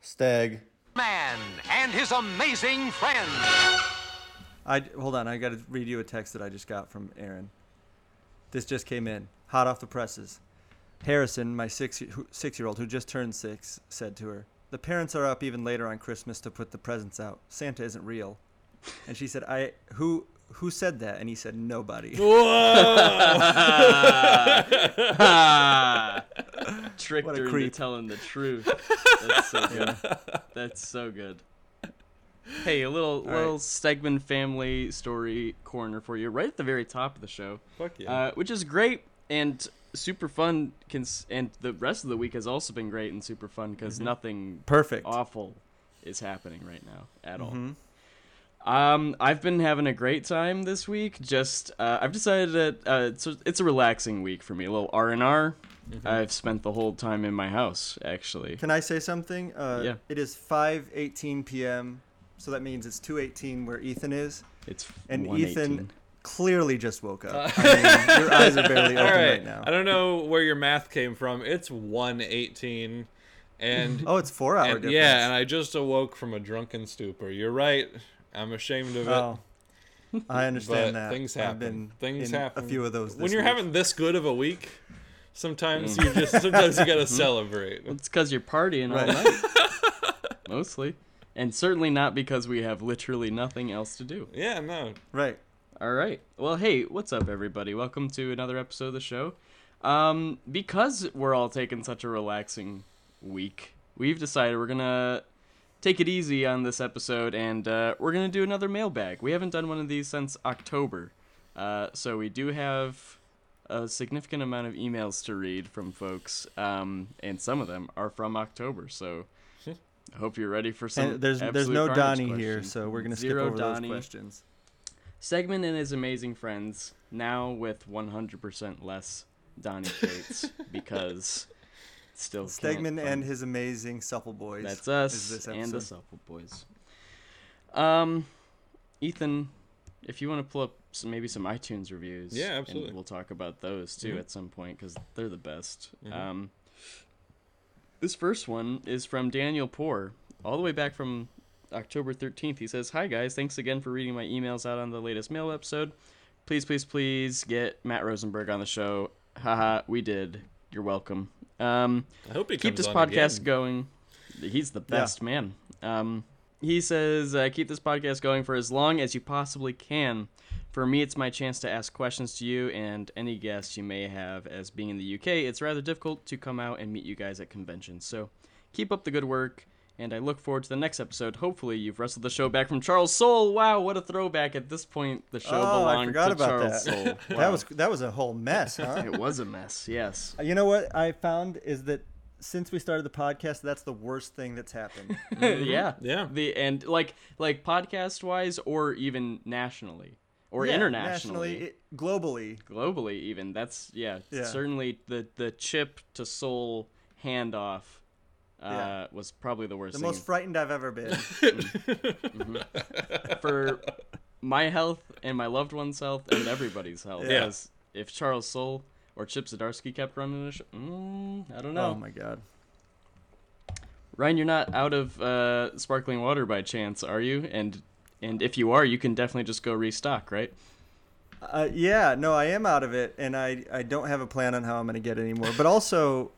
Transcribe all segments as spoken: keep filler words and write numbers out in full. Stag. Man and his amazing friend. I, hold on, I got to read you a text that I just got from Aaron. This just came in, hot off the presses. Harrison, my six, six-year-old who just turned six, said to her, the parents are up even later on Christmas to put the presents out. Santa isn't real. And she said, I who who said that? And he said, nobody. Whoa! Tricked her into telling the truth. That's so good. That's so good. Hey, a little All little right. Stegman family story corner for you right at the very top of the show. Fuck yeah. Uh, which is great and super fun, cons- and the rest of the week has also been great and super fun because mm-hmm. nothing perfect awful is happening right now at mm-hmm. all. Um, I've been having a great time this week. Just uh, I've decided that uh, it's, a, it's a relaxing week for me. A little R and R. Mm-hmm. I've spent the whole time in my house, actually. Can I say something? Uh, yeah. It is five eighteen p.m., so that means it's two eighteen where Ethan is. It's and Ethan clearly just woke up. Uh, I mean, your eyes are barely open right. right now. I don't know where your math came from. It's one eighteen and oh, it's four hour and, difference. Yeah, and I just awoke from a drunken stupor. You're right. I'm ashamed of it. Oh, I understand but that. Things happen. I've been things in happen. A few of those. This when you're week. Having this good of a week, sometimes mm. you just sometimes you gotta celebrate. Well, it's because you're partying right. all night, mostly, and certainly not because we have literally nothing else to do. Yeah, no, right. All right. Well, hey, what's up, everybody? Welcome to another episode of the show. Um, because we're all taking such a relaxing week, we've decided we're going to take it easy on this episode, and uh, we're going to do another mailbag. We haven't done one of these since October, uh, so we do have a significant amount of emails to read from folks, um, and some of them are from October, so I hope you're ready for some and There's There's no Donnie question. Here, so we're going to skip over Donnie. Those questions. Segment and his amazing friends, now with one hundred percent less Donnie Cates, because still Stegman and his amazing Supple Boys. That's us and the Supple Boys. Um, Ethan, if you want to pull up some, maybe some iTunes reviews, yeah, absolutely. And we'll talk about those too mm-hmm. at some point because they're the best. Mm-hmm. Um, this first one is from Daniel Poore, all the way back from October thirteenth. He says, hi guys, thanks again for reading my emails out on the latest mail episode. Please, please, please get Matt Rosenberg on the show. Haha, we did. You're welcome. Um, I hope he keep this podcast again. Going. He's the best yeah. man. Um, he says, uh, keep this podcast going for as long as you possibly can. For me, it's my chance to ask questions to you and any guests you may have. As being in the U K, it's rather difficult to come out and meet you guys at conventions. So keep up the good work. And I look forward to the next episode. Hopefully, you've wrestled the show back from Charles Soule. Wow, what a throwback! At this point, the show oh, belonged I forgot to about Charles that. Soule. Wow. That was that was a whole mess, huh? It was a mess. Yes. You know what I found is that since we started the podcast, that's the worst thing that's happened. Mm-hmm. yeah, yeah. The and like like podcast wise, or even nationally, or yeah, internationally, nationally, it, globally, globally even. That's yeah, yeah. Certainly the the Chip to Soule handoff. Uh, yeah. was probably the worst the thing. Most frightened I've ever been. mm-hmm. Mm-hmm. For my health and my loved one's health and everybody's health. Yes. Yeah. If Charles Soule or Chip Zdarsky kept running the show, mm, I don't know. Oh, my God. Ryan, you're not out of uh, sparkling water by chance, are you? And and if you are, you can definitely just go restock, right? Uh, yeah. No, I am out of it, and I, I don't have a plan on how I'm going to get it anymore. But also,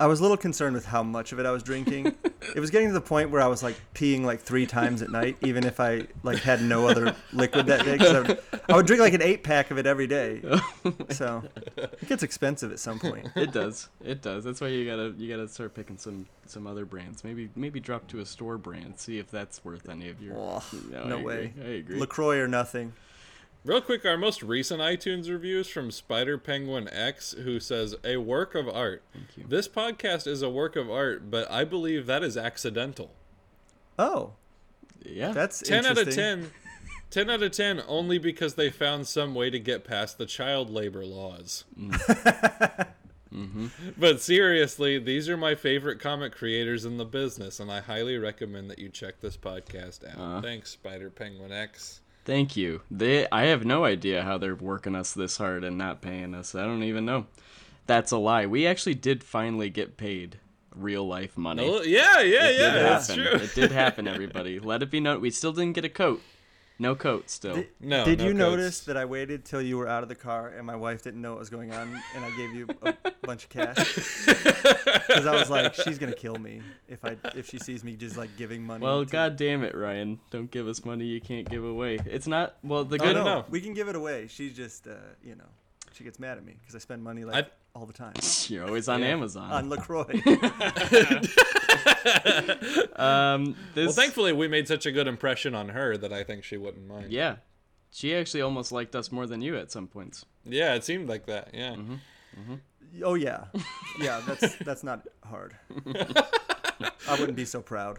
I was a little concerned with how much of it I was drinking. It was getting to the point where I was like peeing like three times at night, even if I like had no other liquid that day. Cause I, would, I would drink like an eight pack of it every day. Oh so it gets expensive at some point. It does. It does. That's why you gotta you gotta start picking some, some other brands. Maybe maybe drop to a store brand, see if that's worth any of your. Oh, no no I way. Agree. I agree. LaCroix or nothing. Real quick, our most recent iTunes reviews from Spider Penguin X, who says, a work of art. Thank you. This podcast is a work of art, but I believe that is accidental. Oh. Yeah. That's ten out of ten. ten out of ten, only because they found some way to get past the child labor laws. Mm. mm-hmm. But seriously, these are my favorite comic creators in the business, and I highly recommend that you check this podcast out. Uh. Thanks, Spider Penguin X. Thank you. They, I have no idea how they're working us this hard and not paying us. I don't even know. That's a lie. We actually did finally get paid real life money. Oh, yeah, yeah, it yeah, that's happen. True. It did happen, everybody. Let it be known. We still didn't get a coat. No coat still. Did, no. Did no you coats. Notice that I waited till you were out of the car and my wife didn't know what was going on and I gave you a bunch of cash? Because I was like, she's gonna kill me if I if she sees me just like giving money. Well, to... God damn it, Ryan! Don't give us money you can't give away. It's not well the good. Oh, no, no, we can give it away. She's just uh, you know, she gets mad at me because I spend money like I... all the time. You're always on yeah. Amazon. On LaCroix. um, this... Well, thankfully we made such a good impression on her that I think she wouldn't mind. Yeah, she actually almost liked us more than you at some points. Yeah, it seemed like that. Yeah. Mm-hmm. Mm-hmm. Oh yeah, yeah. That's that's not hard. I wouldn't be so proud.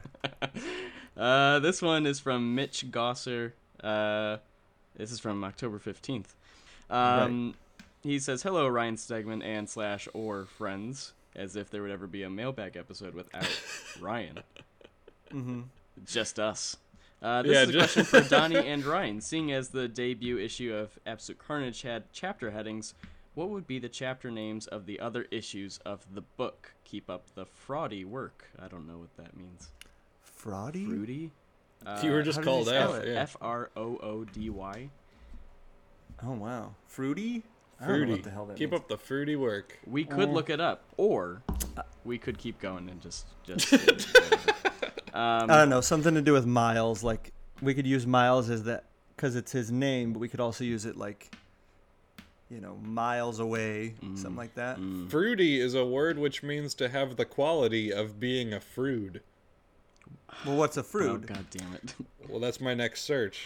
Uh, this one is from Mitch Gosser. Uh, this is from October fifteenth. Um, right. He says, "Hello, Ryan Stegman and slash or friends." As if there would ever be a mailbag episode without Ryan. Mm-hmm. Just us. Uh, this yeah, is a just... question for Donnie and Ryan. Seeing as the debut issue of Absolute Carnage had chapter headings, what would be the chapter names of the other issues of the book? Keep up the fraudy work. I don't know what that means. Fraudy? Fruity? Uh, you were just called out. Yeah. F R O O D Y. Oh, wow. Fruity? Fruity. Keep means. Up the fruity work. We could oh. look it up, or we could keep going and just. just um, I don't know, something to do with Miles. Like we could use Miles as that because it's his name, but we could also use it like, you know, miles away, mm, something like that. Mm. Fruity is a word which means to have the quality of being a frood. Well, what's a frood? Oh, God damn it! Well, that's my next search.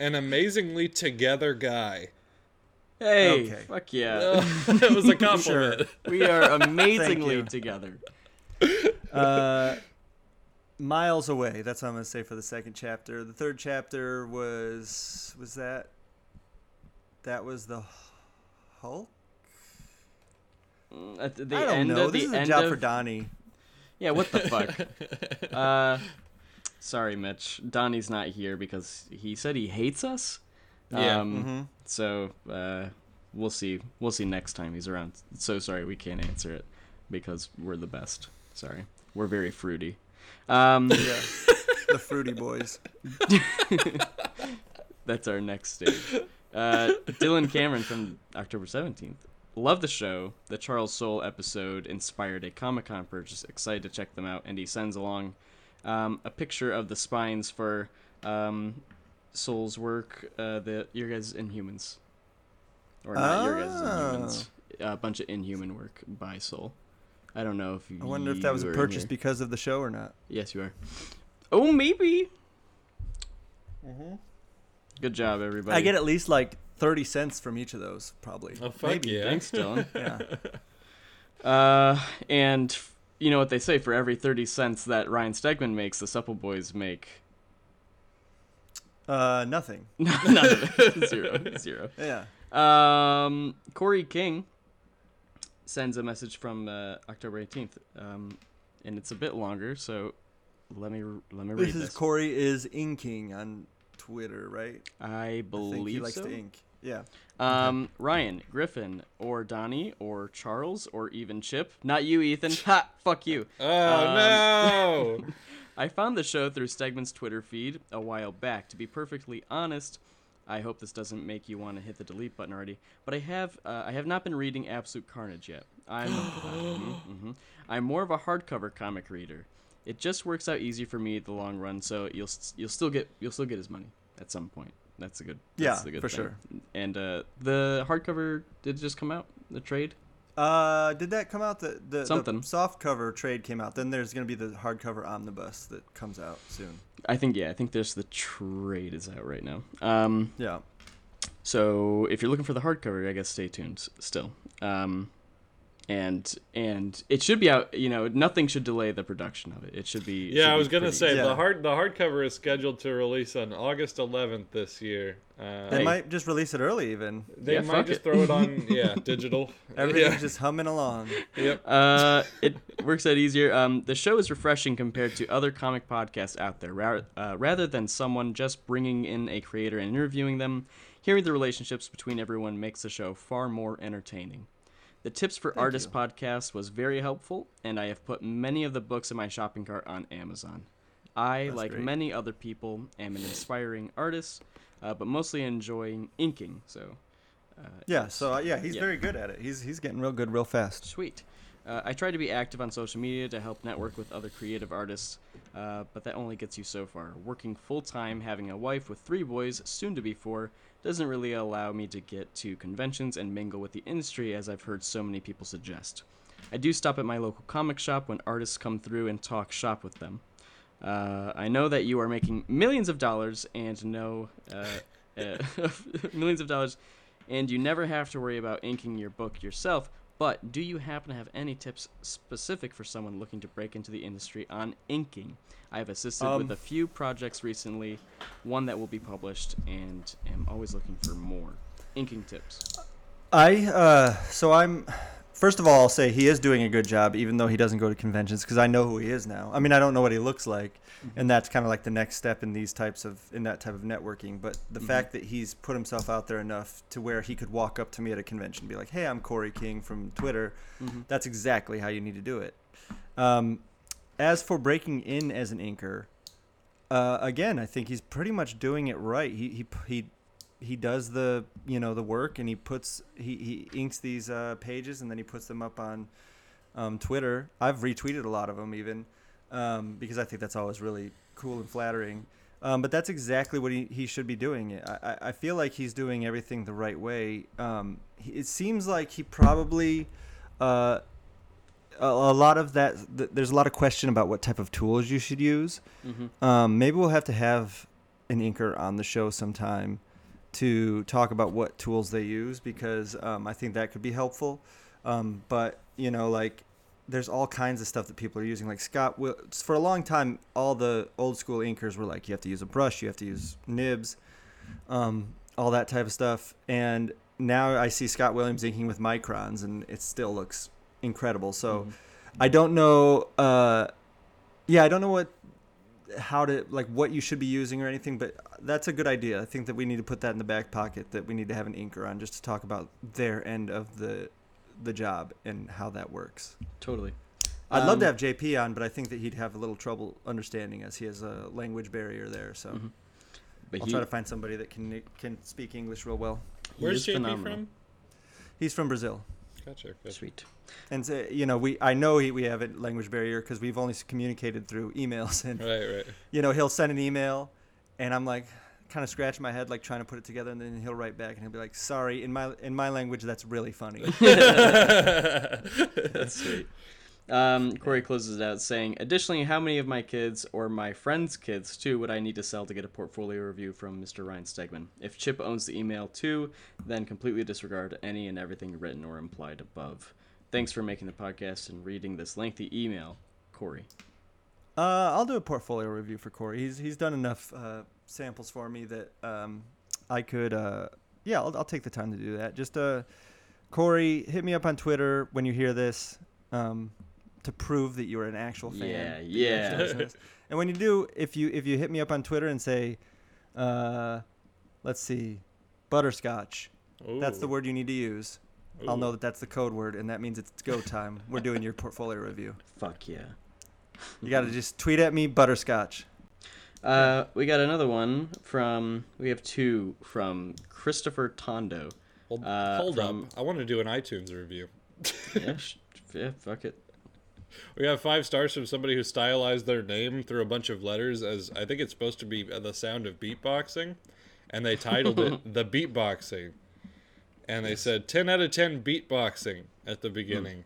An amazingly together guy. Hey, okay. Fuck yeah. That was a compliment. Sure. We are amazingly together. Uh, miles away. That's what I'm going to say for the second chapter. The third chapter was... Was that... That was the Hulk? At the I don't end know. Of this the is end a job of... for Donnie. Yeah, what the fuck? uh, sorry, Mitch. Donnie's not here because he said he hates us. Yeah. Um, mm-hmm. So uh, we'll see. We'll see next time he's around. So sorry we can't answer it because we're the best. Sorry, we're very fruity. Um, yeah, the fruity boys. That's our next stage. Uh, Dylan Cameron from October seventeenth. Love the show. The Charles Soule episode inspired a Comic-Con purchase. Excited to check them out. And he sends along um, a picture of the spines for. Um, Soule's work, uh, the your guys' Inhumans, or not oh. your guys' Inhumans, a bunch of Inhuman work by Soule. I don't know if you. I wonder if that was a purchase because of the show or not. Yes, you are. Oh, maybe. Mm-hmm. Good job, everybody. I get at least like thirty cents from each of those, probably. Oh fuck maybe. Yeah! Thanks, Dylan. Yeah. Uh, and you know what they say: for every thirty cents that Ryan Stegman makes, the Supple Boys make. Uh, nothing. Nothing. Zero. Zero. Yeah. Um, Corey King sends a message from uh, October eighteenth, um, and it's a bit longer, so let me let me read this. This is Corey is inking on Twitter, right? I believe I think he likes so. To ink. Yeah. Um, okay. Ryan, Griffin, or Donnie, or Charles, or even Chip. Not you, Ethan. Ha! Fuck you. Oh, um, no! I found the show through Stegman's Twitter feed a while back. To be perfectly honest, I hope this doesn't make you want to hit the delete button already, but I have uh, I have not been reading Absolute Carnage yet. I'm, mm-hmm, mm-hmm. I'm more of a hardcover comic reader. It just works out easy for me in the long run, so you'll you'll still get you'll still get his money at some point. That's a good that's yeah, a good for thing. Sure. And uh, the hardcover did just come out, the trade. Uh, did that come out? The, the, Something. The soft cover trade came out. Then there's going to be the hardcover omnibus that comes out soon. I think, yeah, I think there's the trade is out right now. Um, yeah. So if you're looking for the hardcover, I guess stay tuned still. Um, and and it should be out, you know, nothing should delay the production of it. It should be. Yeah, should I was going to say, yeah. the hard the hardcover is scheduled to release on August eleventh this year. Uh, they hey. might just release it early, even. They yeah, might just it. throw it on, yeah, digital. Everything's yeah. just humming along. Yep. Uh, it works out easier. Um, the show is refreshing compared to other comic podcasts out there. Rather, uh, rather than someone just bringing in a creator and interviewing them, hearing the relationships between everyone makes the show far more entertaining. The Tips for Thank Artists you. podcast was very helpful, and I have put many of the books in my shopping cart on Amazon. I, That's like great. many other people, am an inspiring artist, uh, but mostly enjoying inking. So, uh, yeah, so uh, yeah, he's yeah. very good at it. He's he's getting real good real fast. Sweet. Uh, I try to be active on social media to help network with other creative artists, uh, but that only gets you so far. Working full-time, having a wife with three boys, soon to be four, doesn't really allow me to get to conventions and mingle with the industry as I've heard so many people suggest. I do stop at my local comic shop when artists come through and talk shop with them. Uh, I know that you are making millions of dollars and no uh, uh, millions of dollars, and you never have to worry about inking your book yourself. But do you happen to have any tips specific for someone looking to break into the industry on inking? I have assisted um, with a few projects recently, one that will be published, and am always looking for more inking tips. I uh, so I'm first of all, I'll say he is doing a good job, even though he doesn't go to conventions, because I know who he is now. I mean, I don't know what he looks like, mm-hmm. and that's kind of like the next step in these types of in that type of networking. But the mm-hmm. fact that he's put himself out there enough to where he could walk up to me at a convention and be like, "Hey, I'm Corey King from Twitter." Mm-hmm. That's exactly how you need to do it. Um, as for breaking in as an inker, uh, again, I think he's pretty much doing it right. He he he. He does the, you know, the work, and he puts he, he inks these uh, pages, and then he puts them up on um, Twitter. I've retweeted a lot of them even um, because I think that's always really cool and flattering. Um, but that's exactly what he, he should be doing. I, I feel like he's doing everything the right way. Um, he, it seems like he probably uh, a, a lot of that. Th- there's a lot of question about what type of tools you should use. Mm-hmm. Um, maybe we'll have to have an inker on the show sometime to talk about what tools they use, because um, I think that could be helpful. Um, but, you know, like there's all kinds of stuff that people are using. Like Scott, Will- for a long time, all the old school inkers were like, you have to use a brush, you have to use nibs, um, all that type of stuff. And now I see Scott Williams inking with microns, and it still looks incredible. So mm-hmm. I don't know. Uh, yeah, I don't know what, how to like what you should be using or anything, but that's a good idea. I think that we need to put that in the back pocket, that we need to have an inker on just to talk about their end of the the job and how that works. Totally. I'd um, love to have J P on, but I think that he'd have a little trouble understanding as he has a language barrier there. So mm-hmm. but I'll he, try to find somebody that can can speak English real well. Where's J P phenomenal. from? He's from Brazil. Gotcha. Good. Sweet. And so, you know, we I know he, we have a language barrier because we've only communicated through emails, and right, right. you know, he'll send an email, and I'm like, kind of scratching my head, like trying to put it together, and then he'll write back, and he'll be like, "Sorry, in my in my language, that's really funny." That's sweet. Um, Corey closes it out saying, "Additionally, how many of my kids or my friends' kids too would I need to sell to get a portfolio review from Mister Ryan Stegman? If Chip owns the email too, then completely disregard any and everything written or implied above. Thanks for making the podcast and reading this lengthy email, Corey." Uh, I'll do a portfolio review for Corey. He's he's done enough uh, samples for me that um, I could uh, yeah I'll, I'll take the time to do that. Just uh, Corey, hit me up on Twitter when you hear this. Um, to prove that you're an actual fan. Yeah, yeah. And when you do, if you if you hit me up on Twitter and say, uh, let's see, butterscotch, Ooh. that's the word you need to use. Ooh. I'll know that that's the code word, and that means it's go time. We're doing your portfolio review. Fuck yeah. You got to just tweet at me, butterscotch. Uh, we got another one from, we have two from Christopher Tondo. Well, uh, hold from, up. I want to do an iTunes review. yeah, sh- yeah, fuck it. We have five stars from somebody who stylized their name through a bunch of letters as, I think it's supposed to be the sound of beatboxing, and they titled it The Beatboxing. And they said, ten out of ten beatboxing at the beginning. Mm.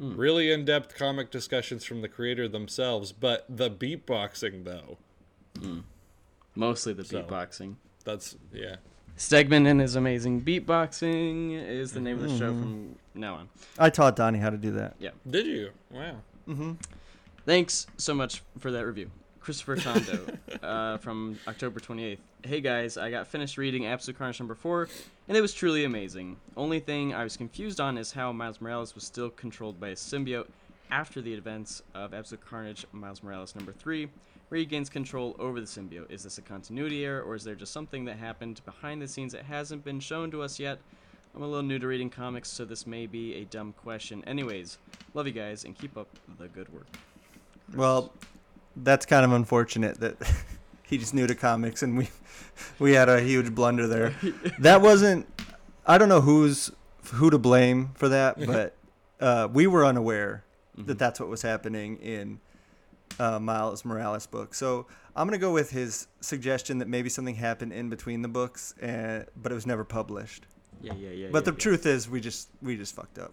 Mm. Really in-depth comic discussions from the creator themselves, but the beatboxing, though. Mm. Mostly the so, beatboxing. That's, yeah. Stegman and His Amazing Beatboxing is the name of the show from now on. I taught Donnie how to do that. Yeah. Did you? Wow. Mm-hmm. Thanks so much for that review. Christopher Tondo uh, from October twenty-eighth. Hey, guys, I got finished reading Absolute Carnage number four, and it was truly amazing. Only thing I was confused on is how Miles Morales was still controlled by a symbiote after the events of Absolute Carnage Miles Morales number three. Where he gains control over the symbiote. Is this a continuity error, or is there just something that happened behind the scenes that hasn't been shown to us yet? I'm a little new to reading comics, so this may be a dumb question. Anyways, love you guys, and keep up the good work. Chris. Well, that's kind of unfortunate that he's new to comics, and we we had a huge blunder there. That wasn't... I don't know who's who to blame for that, but uh, we were unaware mm-hmm. that that's what was happening in uh, Miles Morales' book. So I'm going to go with his suggestion that maybe something happened in between the books, and, but it was never published. Yeah, yeah, yeah. But yeah, the yeah. truth is, we just we just fucked up,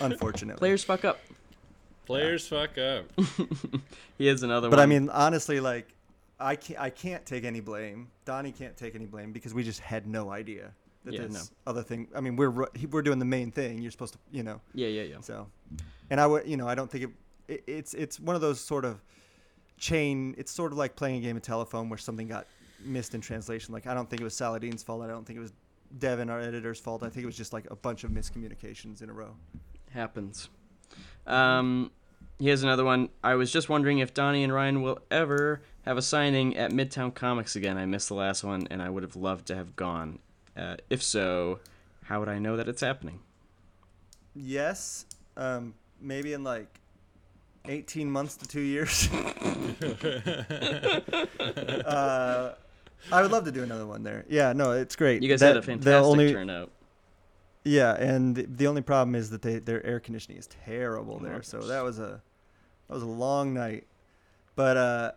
unfortunately. Players fuck up. Players yeah. fuck up. He is another but one. But I mean, honestly, like, I can't, I can't take any blame. Donnie can't take any blame because we just had no idea that yeah, there's no. other thing. I mean, we're we're doing the main thing. You're supposed to, you know. Yeah, yeah, yeah. So, and I would, you know, I don't think it, it. It's it's one of those sort of chain. It's sort of like playing a game of telephone where something got missed in translation. Like, I don't think it was Saladin's fault. I don't think it was Devin, our editor's fault. I think it was just like a bunch of miscommunications in a row. Happens. Um, here's another one. I was just wondering if Donnie and Ryan will ever have a signing at Midtown Comics again. I missed the last one, and I would have loved to have gone. Uh, if so, how would I know that it's happening? Yes. Um, maybe in like eighteen months to two years. uh, I would love to do another one there. Yeah, no, it's great. You guys that, had a fantastic only, turnout. Yeah, and the, the only problem is that they, their air conditioning is terrible oh, there. So that was a that was a long night. But uh,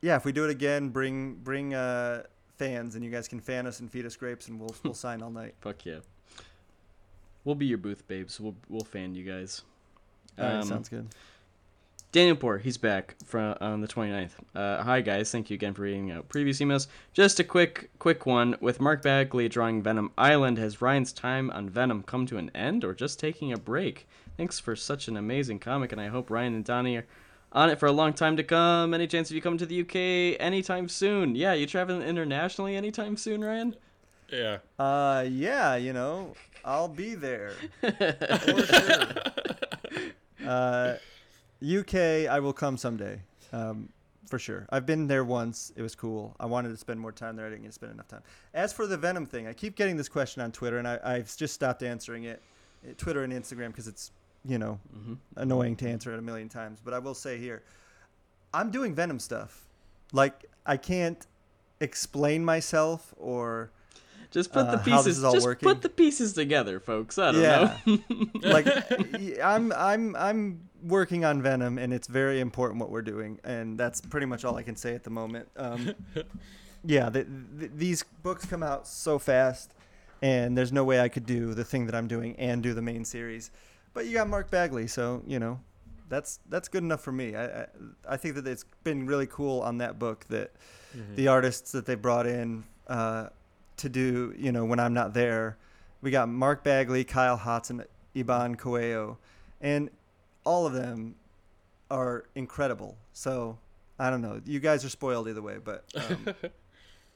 yeah, if we do it again, bring bring uh, fans, and you guys can fan us and feed us grapes, and we'll we'll sign all night. Fuck yeah, we'll be your booth babes. We'll we'll fan you guys. All um, right, sounds good. Daniel Poore, he's back from on the twenty-ninth. Uh, hi, guys. Thank you again for reading out previous emails. Just a quick quick one. With Mark Bagley drawing Venom Island, has Ryan's time on Venom come to an end or just taking a break? Thanks for such an amazing comic, and I hope Ryan and Donnie are on it for a long time to come. Any chance of you coming to the U K anytime soon? Yeah, you traveling internationally anytime soon, Ryan? Yeah. Uh, yeah, you know, I'll be there. For sure. Uh... U K, I will come someday, um, for sure. I've been there once. It was cool. I wanted to spend more time there. I didn't get to spend enough time. As for the Venom thing, I keep getting this question on Twitter, and I, I've just stopped answering it, Twitter and Instagram, because it's, you know, mm-hmm. annoying to answer it a million times. But I will say here, I'm doing Venom stuff. Like, I can't explain myself or... Just put the pieces. Uh, just working. put the pieces together, folks. I don't yeah. know. Like, I'm, I'm, I'm working on Venom, and it's very important what we're doing, and that's pretty much all I can say at the moment. Um, yeah, the, the, these books come out so fast, and there's no way I could do the thing that I'm doing and do the main series. But you got Mark Bagley, so you know, that's that's good enough for me. I, I, I think that it's been really cool on that book that mm-hmm. the artists that they brought in. Uh, to do, you know, when I'm not there. We got Mark Bagley, Kyle Hotz, and Iban Coelho, and all of them are incredible. So, I don't know. You guys are spoiled either way, but um,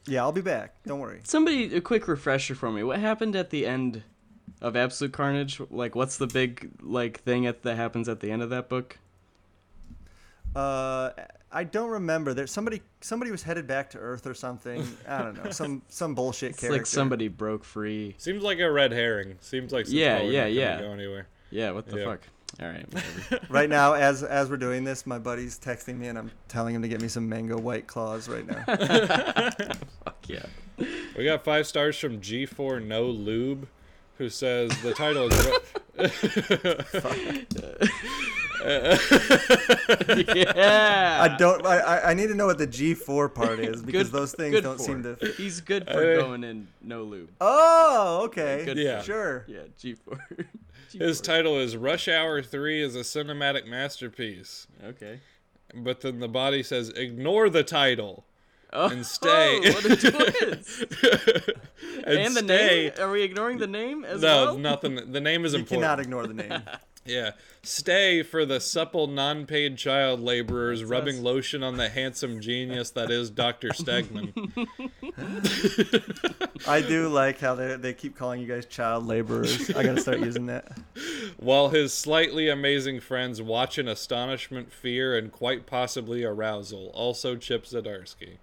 yeah, I'll be back. Don't worry. Somebody, a quick refresher for me. What happened at the end of Absolute Carnage? Like, what's the big, like, thing at, that happens at the end of that book? Uh... I don't remember. There somebody somebody was headed back to Earth or something. I don't know. Some some bullshit it's character. It's like somebody broke free. Seems like a red herring. Seems like something yeah, yeah, yeah. Go anywhere. Yeah, what the yeah. fuck? All right. Right now, as as we're doing this, my buddy's texting me, and I'm telling him to get me some mango White Claws right now. Fuck yeah. We got five stars from G four No Lube, who says the title is... Fuck. yeah. I don't. I, I need to know what the G four part is because good, those things don't for. seem to. He's good for I, going in no lube. Oh, okay. Good yeah, for, sure. Yeah, G four. G four. His title is "Rush Hour three is a cinematic masterpiece." Okay. But then the body says, "Ignore the title." Oh, and stay. Oh, what a twist. and, and the stay. name? Are we ignoring the name as no, well? No, nothing. The name is you important. You cannot ignore the name. Yeah. Stay for the supple, non-paid child laborers That's rubbing us. lotion on the handsome genius that is Doctor Stegman. I do like how they they keep calling you guys child laborers. I gotta start using that. While his slightly amazing friends watch in astonishment, fear, and quite possibly arousal. Also Chip Zdarsky.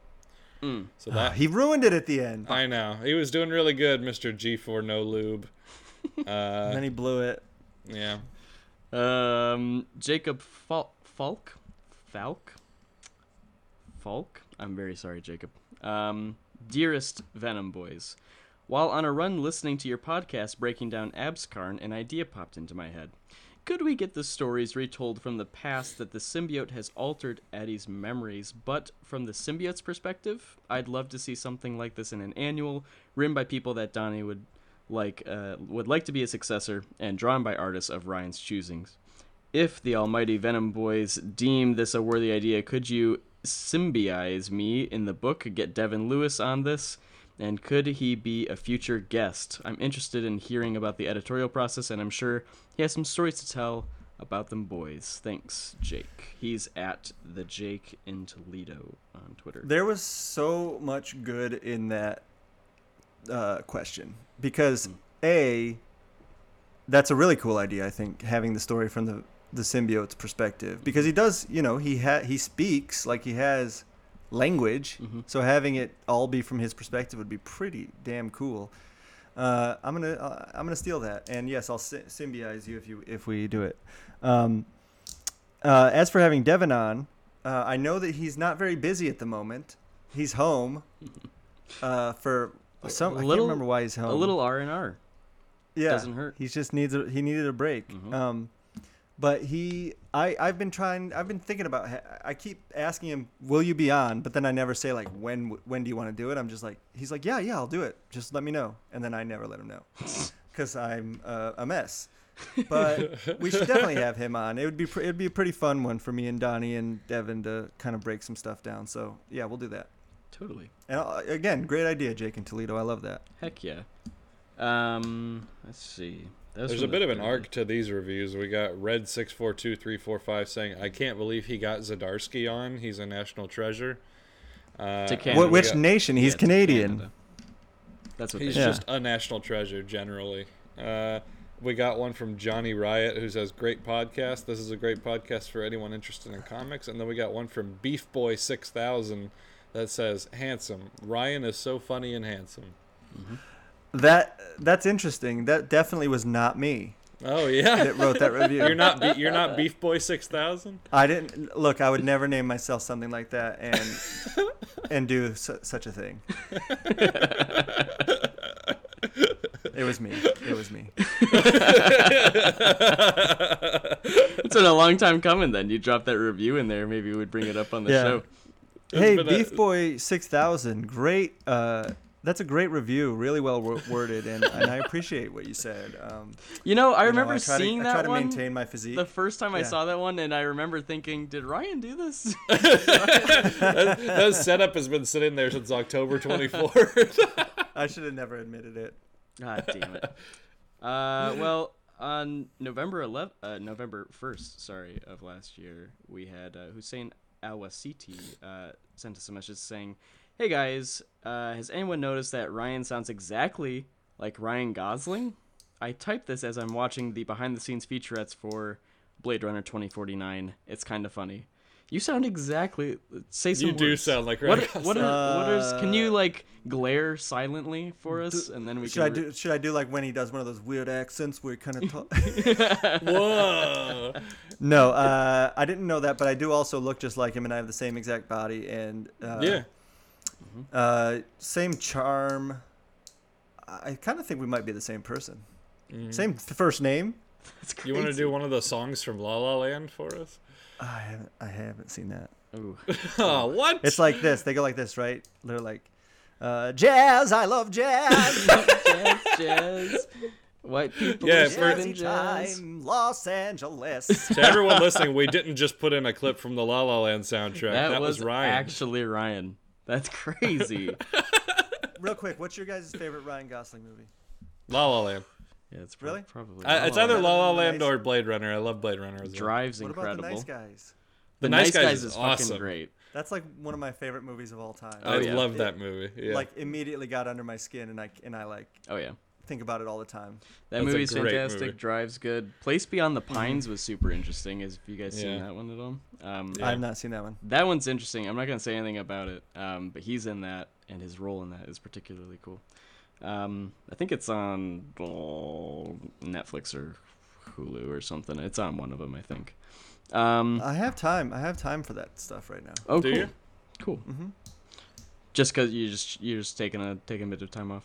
Mm. So that, uh, he ruined it at the end. I know. He was doing really good, Mister G four No Lube. Uh, and then he blew it. Yeah. Um, Jacob Fal- Falk? Falk? Falk? I'm very sorry, Jacob. Um, Dearest Venom Boys, while on a run listening to your podcast breaking down Abscarn, an idea popped into my head. Could we get the stories retold from the past that the symbiote has altered Eddie's memories, but from the symbiote's perspective? I'd love to see something like this in an annual, written by people that Donnie would like uh, would like to be a successor, and drawn by artists of Ryan's choosings. If the almighty Venom Boys deem this a worthy idea, could you symbiotize me in the book, get Devin Lewis on this, and could he be a future guest? I'm interested in hearing about the editorial process, and I'm sure he has some stories to tell about them boys. Thanks, Jake. He's at the Jake in Toledo on Twitter. There was so much good in that uh, question because, mm. A, that's a really cool idea, I think, having the story from the the symbiote's perspective, because he does, you know, he ha- he speaks like he has language. Mm-hmm. So having it all be from his perspective would be pretty damn cool. Uh, I'm gonna uh, I'm gonna steal that, and yes, I'll sy- symbiotize you if you if we do it. Um, uh, as for having Devin on, uh, I know that he's not very busy at the moment. He's home uh, for some. A little, I can't remember why he's home. A little R and R. Yeah, doesn't hurt. He just needs a, he needed a break. Mm-hmm. Um, But he, I, I've been trying, I've been thinking about, I keep asking him, will you be on? But then I never say, like, when when do you want to do it? I'm just like, he's like, yeah, yeah, I'll do it. Just let me know. And then I never let him know because I'm uh, a mess. But we should definitely have him on. It would be pr- it'd be a pretty fun one for me and Donnie and Devin to kind of break some stuff down. So, yeah, we'll do that. Totally. And I'll, again, great idea, Jake in Toledo. I love that. Heck yeah. Um, let's see. That's There's a bit of an arc to these reviews. We got Red six four two three four five saying, I can't believe he got Zdarsky on. He's a national treasure. Uh, to Canada. Which got, nation? He's yeah, Canadian. That's what He's they just yeah. a national treasure, generally. Uh, we got one from Johnny Riot, who says, great podcast. This is a great podcast for anyone interested in comics. And then we got one from Beef Boy six thousand that says, handsome. Ryan is so funny and handsome. Mm-hmm. That that's interesting. That definitely was not me. Oh yeah, that wrote that review. You're not you're not Beef Boy six thousand. I didn't look. I would never name myself something like that and and do su- such a thing. It was me. It was me. It's been a long time coming. Then you dropped that review in there. Maybe we'd bring it up on the yeah. show. Hey, Beef a- Boy six thousand. Great. Uh, That's a great review, really well w- worded, and, and I appreciate what you said. Um, you know, I you remember know, I seeing to, that one. I try to one, maintain my physique. The first time yeah. I saw that one, and I remember thinking, did Ryan do this? that, that setup has been sitting there since October twenty-fourth. I should have never admitted it. God damn it. Uh, well, on November eleventh, uh, November first, sorry, of last year, we had uh, Hussein Awasiti uh, sent us a message saying, hey guys, uh, has anyone noticed that Ryan sounds exactly like Ryan Gosling? I typed this as I'm watching the behind-the-scenes featurettes for Blade Runner twenty forty-nine. It's kind of funny. You sound exactly. Say some. You words. do sound like Ryan. What? Gosling. What? Are, what is, can you like glare silently for us, do, and then we should can. Should I re- do? Should I do like when he does one of those weird accents where he kind of talk? Whoa. No, uh, I didn't know that, but I do also look just like him, and I have the same exact body, and uh, yeah. Mm-hmm. Uh, same charm. I kind of think we might be the same person. Mm-hmm. Same th- first name. That's crazy. You want to do one of the songs from La La Land for us? I haven't. I haven't seen that. Ooh. Oh, what? It's like this. They go like this, right? They're like, uh, jazz. I love jazz. jazz, jazz. White people yeah, for time, Los Angeles. To everyone listening, we didn't just put in a clip from the La La Land soundtrack. That, that was, was Ryan. Actually, Ryan. That's crazy. Real quick, what's your guys' favorite Ryan Gosling movie? La La Land. Yeah, it's pro- really probably. I, it's La either La La Land or Blade Runner. I love Blade Runner as well. Drive's what incredible. What about The Nice Guys? The, the Nice Guys, guys is awesome. Fucking great. That's like one of my favorite movies of all time. Oh, I yeah. love it, that movie. Yeah. Like immediately got under my skin, and I and I like. Oh yeah. Think about it all the time. That That's movie's fantastic. Movie. Drive's good. Place Beyond the Pines was super interesting. Have you guys seen yeah. that one at all? Um, yeah. I've not seen that one. That one's interesting. I'm not going to say anything about it, um, but he's in that, and his role in that is particularly cool. Um, I think it's on oh, Netflix or Hulu or something. It's on one of them, I think. Um, I have time. I have time for that stuff right now. Oh, Do cool. You? Cool. Mm-hmm. Just because you just you're just taking a taking a bit of time off.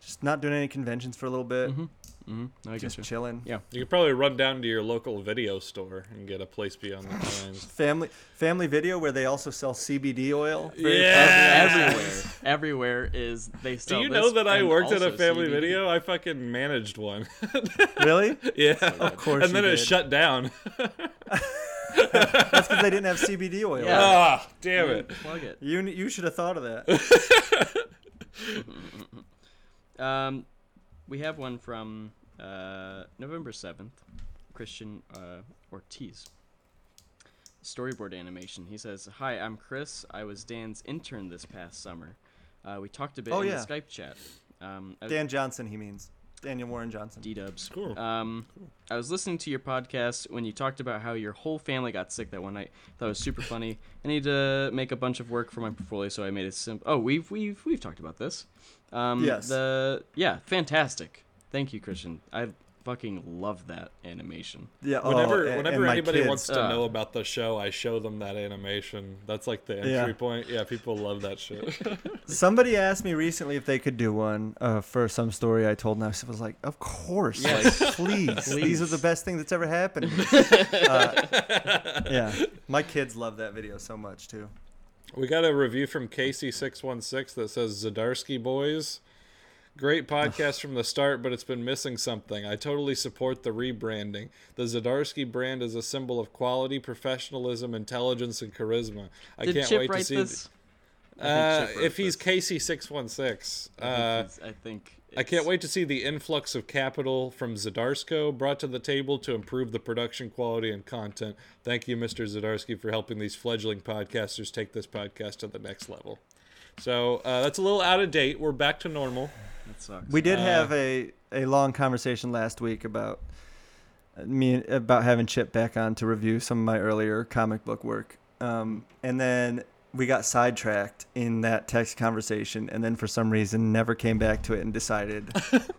Just not doing any conventions for a little bit. Mm-hmm. Mm-hmm. I just chilling. Yeah, you could probably run down to your local video store and get a Place Beyond the Pines. Family, Family Video, where they also sell C B D oil. Yeah, everywhere. Everywhere is they sell. Do you this know that I worked at a Family C B D. Video? I fucking managed one. Really? Yeah. Oh, of course. And then you did. It shut down. That's because they didn't have C B D oil. Yeah. Right? Oh, damn it. Plug it. You you should have thought of that. um. We have one from uh, November seventh, Christian uh, Ortiz. Storyboard animation. He says, "Hi, I'm Chris. I was Dan's intern this past summer. Uh, we talked a bit oh, in yeah. the Skype chat. Um, Dan Johnson, he means. Daniel Warren Johnson. D-dubs. Cool. Um, cool. I was listening to your podcast when you talked about how your whole family got sick that one night. I thought it was super funny. I need to make a bunch of work for my portfolio, so I made it simple." Oh, we've we've we've talked about this. Um, yes. The yeah, fantastic. Thank you, Christian. I fucking love that animation. Yeah. Oh, whenever and, whenever and anybody kids, wants to uh, know about the show, I show them that animation. That's like the entry yeah. point. Yeah, people love that shit. Somebody asked me recently if they could do one uh, for some story I told, and I was like, "Of course, yes. like, please. please. These are the best thing that's ever happened." uh, yeah, my kids love that video so much too. We got a review from Casey six one six that says, "Zdarsky boys, great podcast from the start, but it's been missing something. I totally support the rebranding. The Zdarsky brand is a symbol of quality, professionalism, intelligence, and charisma. I Did can't Chip wait to see this. The, uh, if he's Casey six one six, uh, I think I can't wait to see the influx of capital from Zdarsky brought to the table to improve the production quality and content. Thank you, Mister Zdarsky, for helping these fledgling podcasters take this podcast to the next level." So uh, that's a little out of date. We're back to normal. That sucks. We did uh, have a, a long conversation last week about me about having Chip back on to review some of my earlier comic book work, um, and then we got sidetracked in that text conversation, and then for some reason never came back to it and decided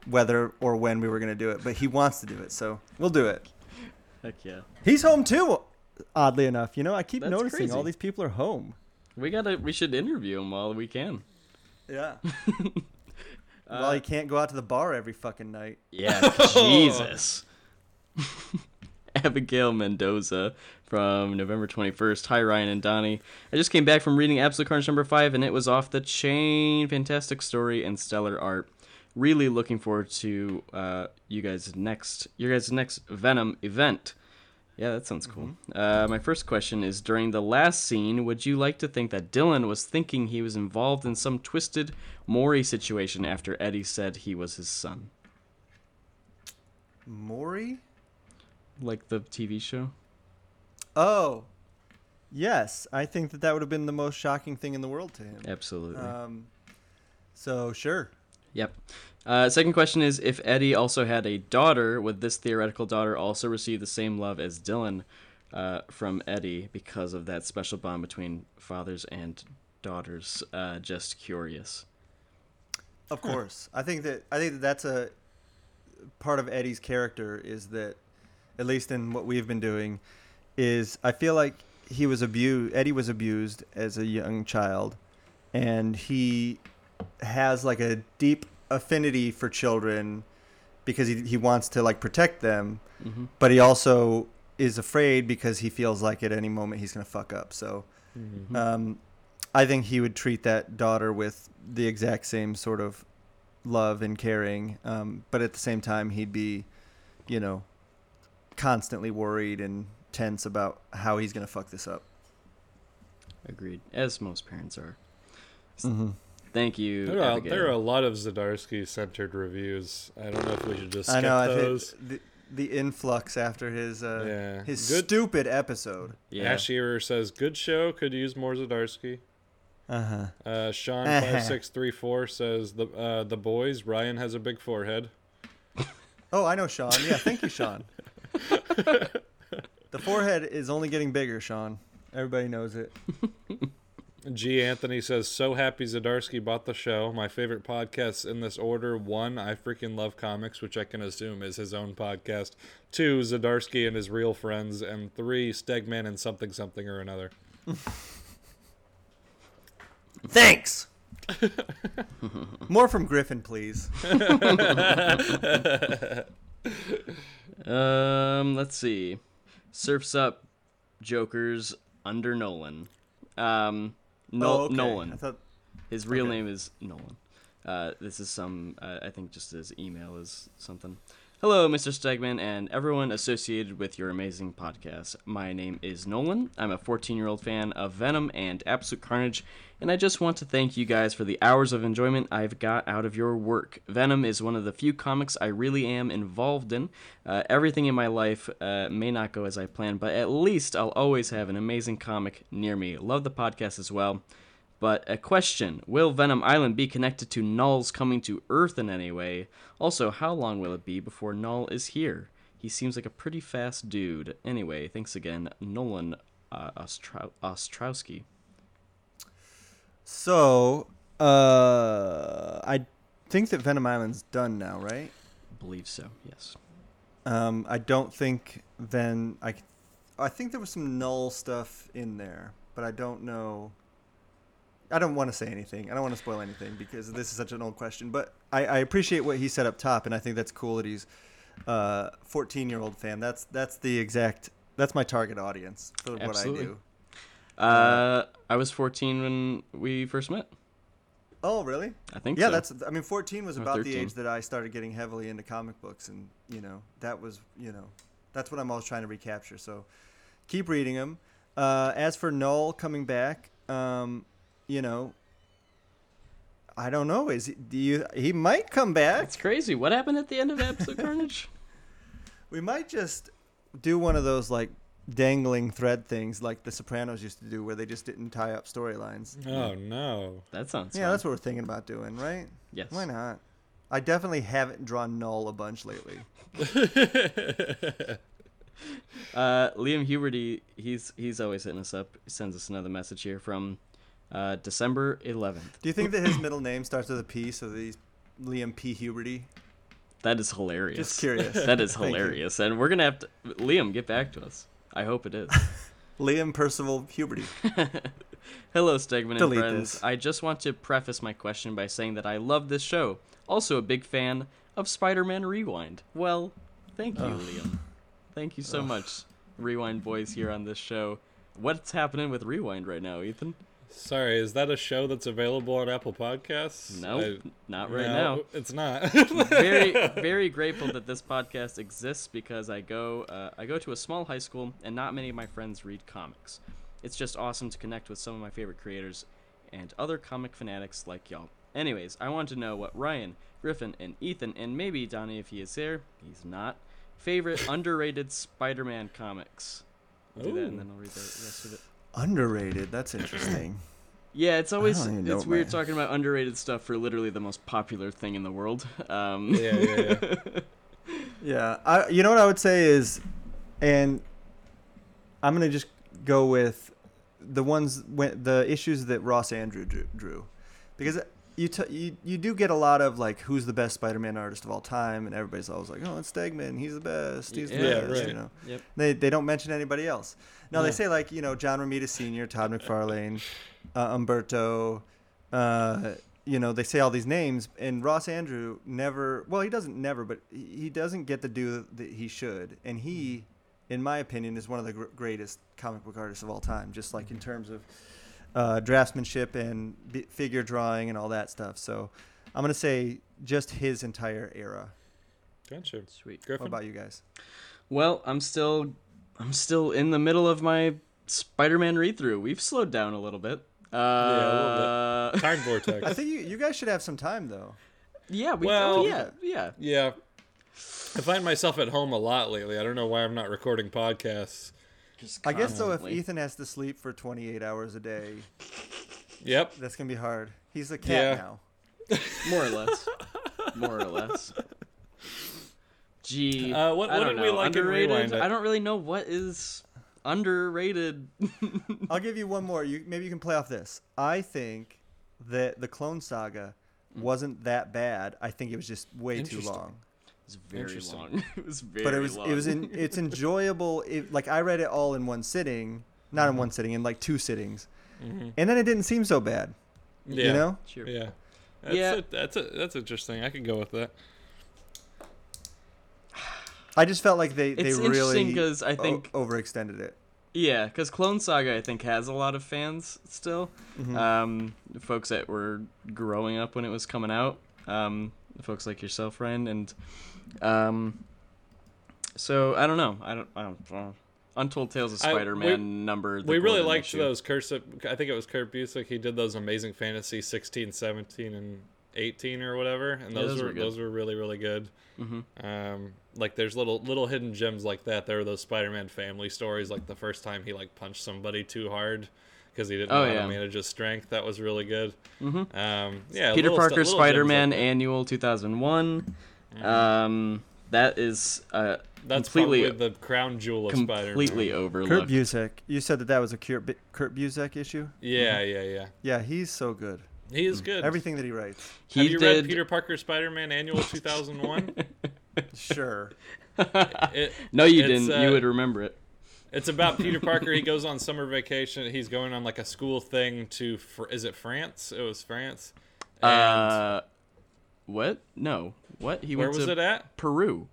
whether or when we were going to do it. But he wants to do it, so we'll do it. Heck yeah. He's home too, oddly enough. You know, I keep That's noticing crazy. All these people are home. We gotta. We should interview him while we can. Yeah. uh, while he can't go out to the bar every fucking night. Yeah, Jesus. Abigail Mendoza from November twenty-first. Hi, Ryan and Donnie. I just came back from reading Absolute Carnage number five, and it was off the chain. Fantastic story and stellar art. Really looking forward to uh, you guys next. Your guys' next Venom event. Yeah, that sounds cool. Mm-hmm. Uh, my first question is, during the last scene, would you like to think that Dylan was thinking he was involved in some twisted Maury situation after Eddie said he was his son? Maury? Like the T V show? Oh, yes. I think that that would have been the most shocking thing in the world to him. Absolutely. Um, so, sure. Yep. Uh, second question is, if Eddie also had a daughter, would this theoretical daughter also receive the same love as Dylan uh, from Eddie because of that special bond between fathers and daughters? Uh, just curious. Of course. I think that I think that that's a part of Eddie's character is that, at least in what we've been doing, is I feel like he was abused. Eddie was abused as a young child, and he has like a deep affinity for children because he he wants to like protect them, mm-hmm. but he also is afraid because he feels like at any moment he's gonna fuck up. So, mm-hmm. um, I think he would treat that daughter with the exact same sort of love and caring, um, but at the same time he'd be, you know. Constantly worried and tense about how he's gonna fuck this up. Agreed, as most parents are. Mm-hmm. Thank you. There are, there are a lot of Zdarsky centered reviews. I don't know if we should just skip I know, those. I the, the influx after his uh, yeah. his good, stupid episode. Yeah. Ash Earer says, "Good show. Could use more Zdarsky." Uh-huh. Uh Sean five six three four says the uh, the boys. Ryan has a big forehead. Oh, I know Sean. Yeah, thank you, Sean. The forehead is only getting bigger, Sean. Everybody knows it. G. Anthony says, so happy Zdarsky bought the show. My favorite podcasts in this order. One, I freaking love comics, which I can assume is his own podcast. Two, Zdarsky and his real friends. And three, Stegman and something something or another. Thanks. More from Griffin, please. um, let's see. Surf's Up Jokers under Nolan. Um, no- oh, okay. Nolan. I thought... His real okay. name is Nolan. Uh, this is some, uh, I think just his email is something. Hello, Mister Stegman and everyone associated with your amazing podcast. My name is Nolan. I'm a fourteen-year-old fan of Venom and Absolute Carnage, and I just want to thank you guys for the hours of enjoyment I've got out of your work. Venom is one of the few comics I really am involved in. Uh, everything in my life uh, may not go as I planned, but at least I'll always have an amazing comic near me. Love the podcast as well. But a question, will Venom Island be connected to Null's coming to Earth in any way? Also, how long will it be before Null is here? He seems like a pretty fast dude. Anyway, thanks again, Nolan uh, Ostrow- Ostrowski. So, uh, I think that Venom Island's done now, right? I believe so, yes. Um, I don't think Ven... I, I think there was some Null stuff in there, but I don't know... I don't want to say anything. I don't want to spoil anything because this is such an old question. But I, I appreciate what he said up top, and I think that's cool that he's a fourteen-year-old fan. That's that's the exact – that's my target audience for what Absolutely. I do. Uh, I was fourteen when we first met. Oh, really? I think yeah, so. Yeah, that's – I mean, fourteen was about the age that I started getting heavily into comic books, and, you know, that was – you know, that's what I'm always trying to recapture. So keep reading them. Uh, as for Noel coming back um, – you know, I don't know. Is he, do you? He might come back. That's crazy. What happened at the end of Absolute Carnage? We might just do one of those like dangling thread things, like The Sopranos used to do, where they just didn't tie up storylines. Oh no, that sounds. Yeah, fun. That's what we're thinking about doing, right? Yes. Why not? I definitely haven't drawn Null a bunch lately. uh, Liam Huberty, he's he's always hitting us up. He sends us another message here from. Uh, December eleventh. Do you think that his middle name starts with a P, so that he's Liam P. Huberty? That is hilarious. Just curious. That is hilarious. And we're going to have to... Liam, get back to us. I hope it is. Liam Percival Huberty. Hello, Stegman Delete and friends. This. I just want to preface my question by saying that I love this show. Also a big fan of Spider-Man Rewind. Well, thank you, oh. Liam. Thank you so oh. much, Rewind boys here on this show. What's happening with Rewind right now, Ethan? Sorry, is that a show that's available on Apple Podcasts? No, nope, not right no, now. It's not. Very, very grateful that this podcast exists because I go, uh, I go to a small high school and not many of my friends read comics. It's just awesome to connect with some of my favorite creators and other comic fanatics like y'all. Anyways, I want to know what Ryan, Griffin, and Ethan, and maybe Donnie if he is there. He's not. Favorite underrated Spider-Man comics. I'll do Ooh. that and then I'll read the rest of it. Underrated, that's interesting. Yeah, it's always it's weird my... talking about underrated stuff for literally the most popular thing in the world. Um yeah yeah yeah, yeah I, you know what I would say is, and I'm gonna just go with the ones when the issues that Ross Andrew drew, because you t- you you do get a lot of like who's the best Spider-Man artist of all time, and everybody's always like, oh, it's Stegman, he's the best, he's yeah, the best, right. you know. Yep. They they don't mention anybody else. Now yeah. they say like you know John Romita Senior, Todd McFarlane, uh, Umberto, uh, you know they say all these names, and Ross Andrew never. Well, he doesn't never, but he doesn't get the due that he should, and he, in my opinion, is one of the gr- greatest comic book artists of all time. Just like in terms of. Uh, draftsmanship and b- figure drawing and all that stuff. So I'm going to say just his entire era. Gotcha. Sweet. Griffin? What about you guys? Well, I'm still I'm still in the middle of my Spider-Man read-through. We've slowed down a little bit. Uh, yeah, a little bit. Time vortex. I think you, you guys should have some time, though. Yeah. We, well, oh, yeah, yeah. Yeah. I find myself at home a lot lately. I don't know why I'm not recording podcasts. I guess, though, if Ethan has to sleep for twenty-eight hours a day, yep, that's going to be hard. He's a cat yeah. now. More or less. More or less. Gee, uh, what, I what don't did know. We like underrated? I don't really know what is underrated. I'll give you one more. You maybe you can play off this. I think that the Clone Saga wasn't that bad. I think it was just way too long. It's very long. It was very long. But it was long. it was in, it's enjoyable. It, like I read it all in one sitting, not mm-hmm. in one sitting, in like two sittings, mm-hmm. and then it didn't seem so bad. Yeah. You know? Sure. Yeah. That's yeah. A, that's a, that's interesting. I could go with that. I just felt like they, they really I think, o- overextended it. Yeah, because Clone Saga, I think, has a lot of fans still. Mm-hmm. Um, folks that were growing up when it was coming out. Um, folks like yourself, Ryan. And um, so, I don't know. I don't, I don't know. Untold Tales of Spider-Man I, we, number. We really liked issue. those cursive. I think it was Kurt Busiek. He did those Amazing Fantasy sixteen, seventeen, and eighteen or whatever, and yeah, those, those were, were those were really really good. Mm-hmm. Um, like there's little little hidden gems like that. There were those Spider-Man family stories, like the first time he like punched somebody too hard because he didn't oh, know yeah. how to manage his strength. That was really good. Mm-hmm. Um, yeah, Peter Parker stu- Spider-Man like Annual two thousand one. Mm-hmm. Um, that is uh, that's completely the crown jewel of Spider-Man. Completely overlooked. Kurt Busiek, you said that that was a Kurt Busiek issue. Yeah, mm-hmm. yeah, yeah. Yeah, he's so good. He is good. Everything that he writes. He Have you did... read Peter Parker Spider-Man Annual two thousand one? Sure. It, no, you didn't. Uh, you would remember it. It's about Peter Parker. He goes on summer vacation. He's going on like a school thing to, is it France? It was France. And uh, what? No. What? He where went was to it at? Peru.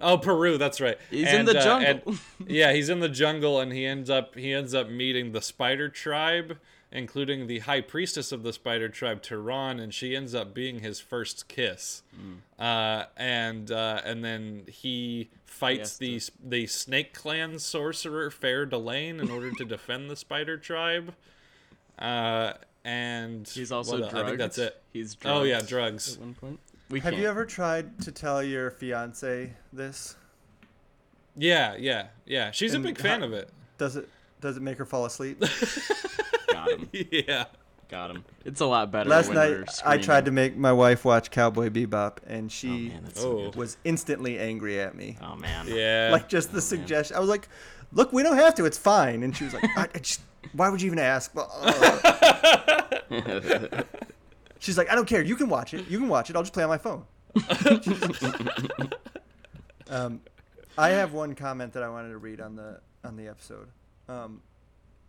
Oh, Peru, that's right. He's and, in the jungle. Uh, and, yeah, he's in the jungle, and he ends up he ends up meeting the spider tribe, including the high priestess of the spider tribe, Tehran, and she ends up being his first kiss. Mm. Uh, and uh, and then he fights he the, the Snake Clan sorcerer, Fair Delane, in order to defend the spider tribe. Uh, and he's also drugged. I think that's it. He's drugged. Oh, yeah, drugs. At one point. We Have can't. you ever tried to tell your fiancé this? Yeah, yeah, yeah. She's and a big how, fan of it. Does it Does it make her fall asleep? Got him. Yeah. Got him. It's a lot better. Last night, I tried to make my wife watch Cowboy Bebop, and she oh, man, so was instantly angry at me. Oh, man. Yeah. Like, just the oh, suggestion. Man. I was like, look, we don't have to. It's fine. And she was like, I, I just, why would you even ask? She's like, I don't care. You can watch it. You can watch it. I'll just play on my phone. um, I have one comment that I wanted to read on the on the episode. Um,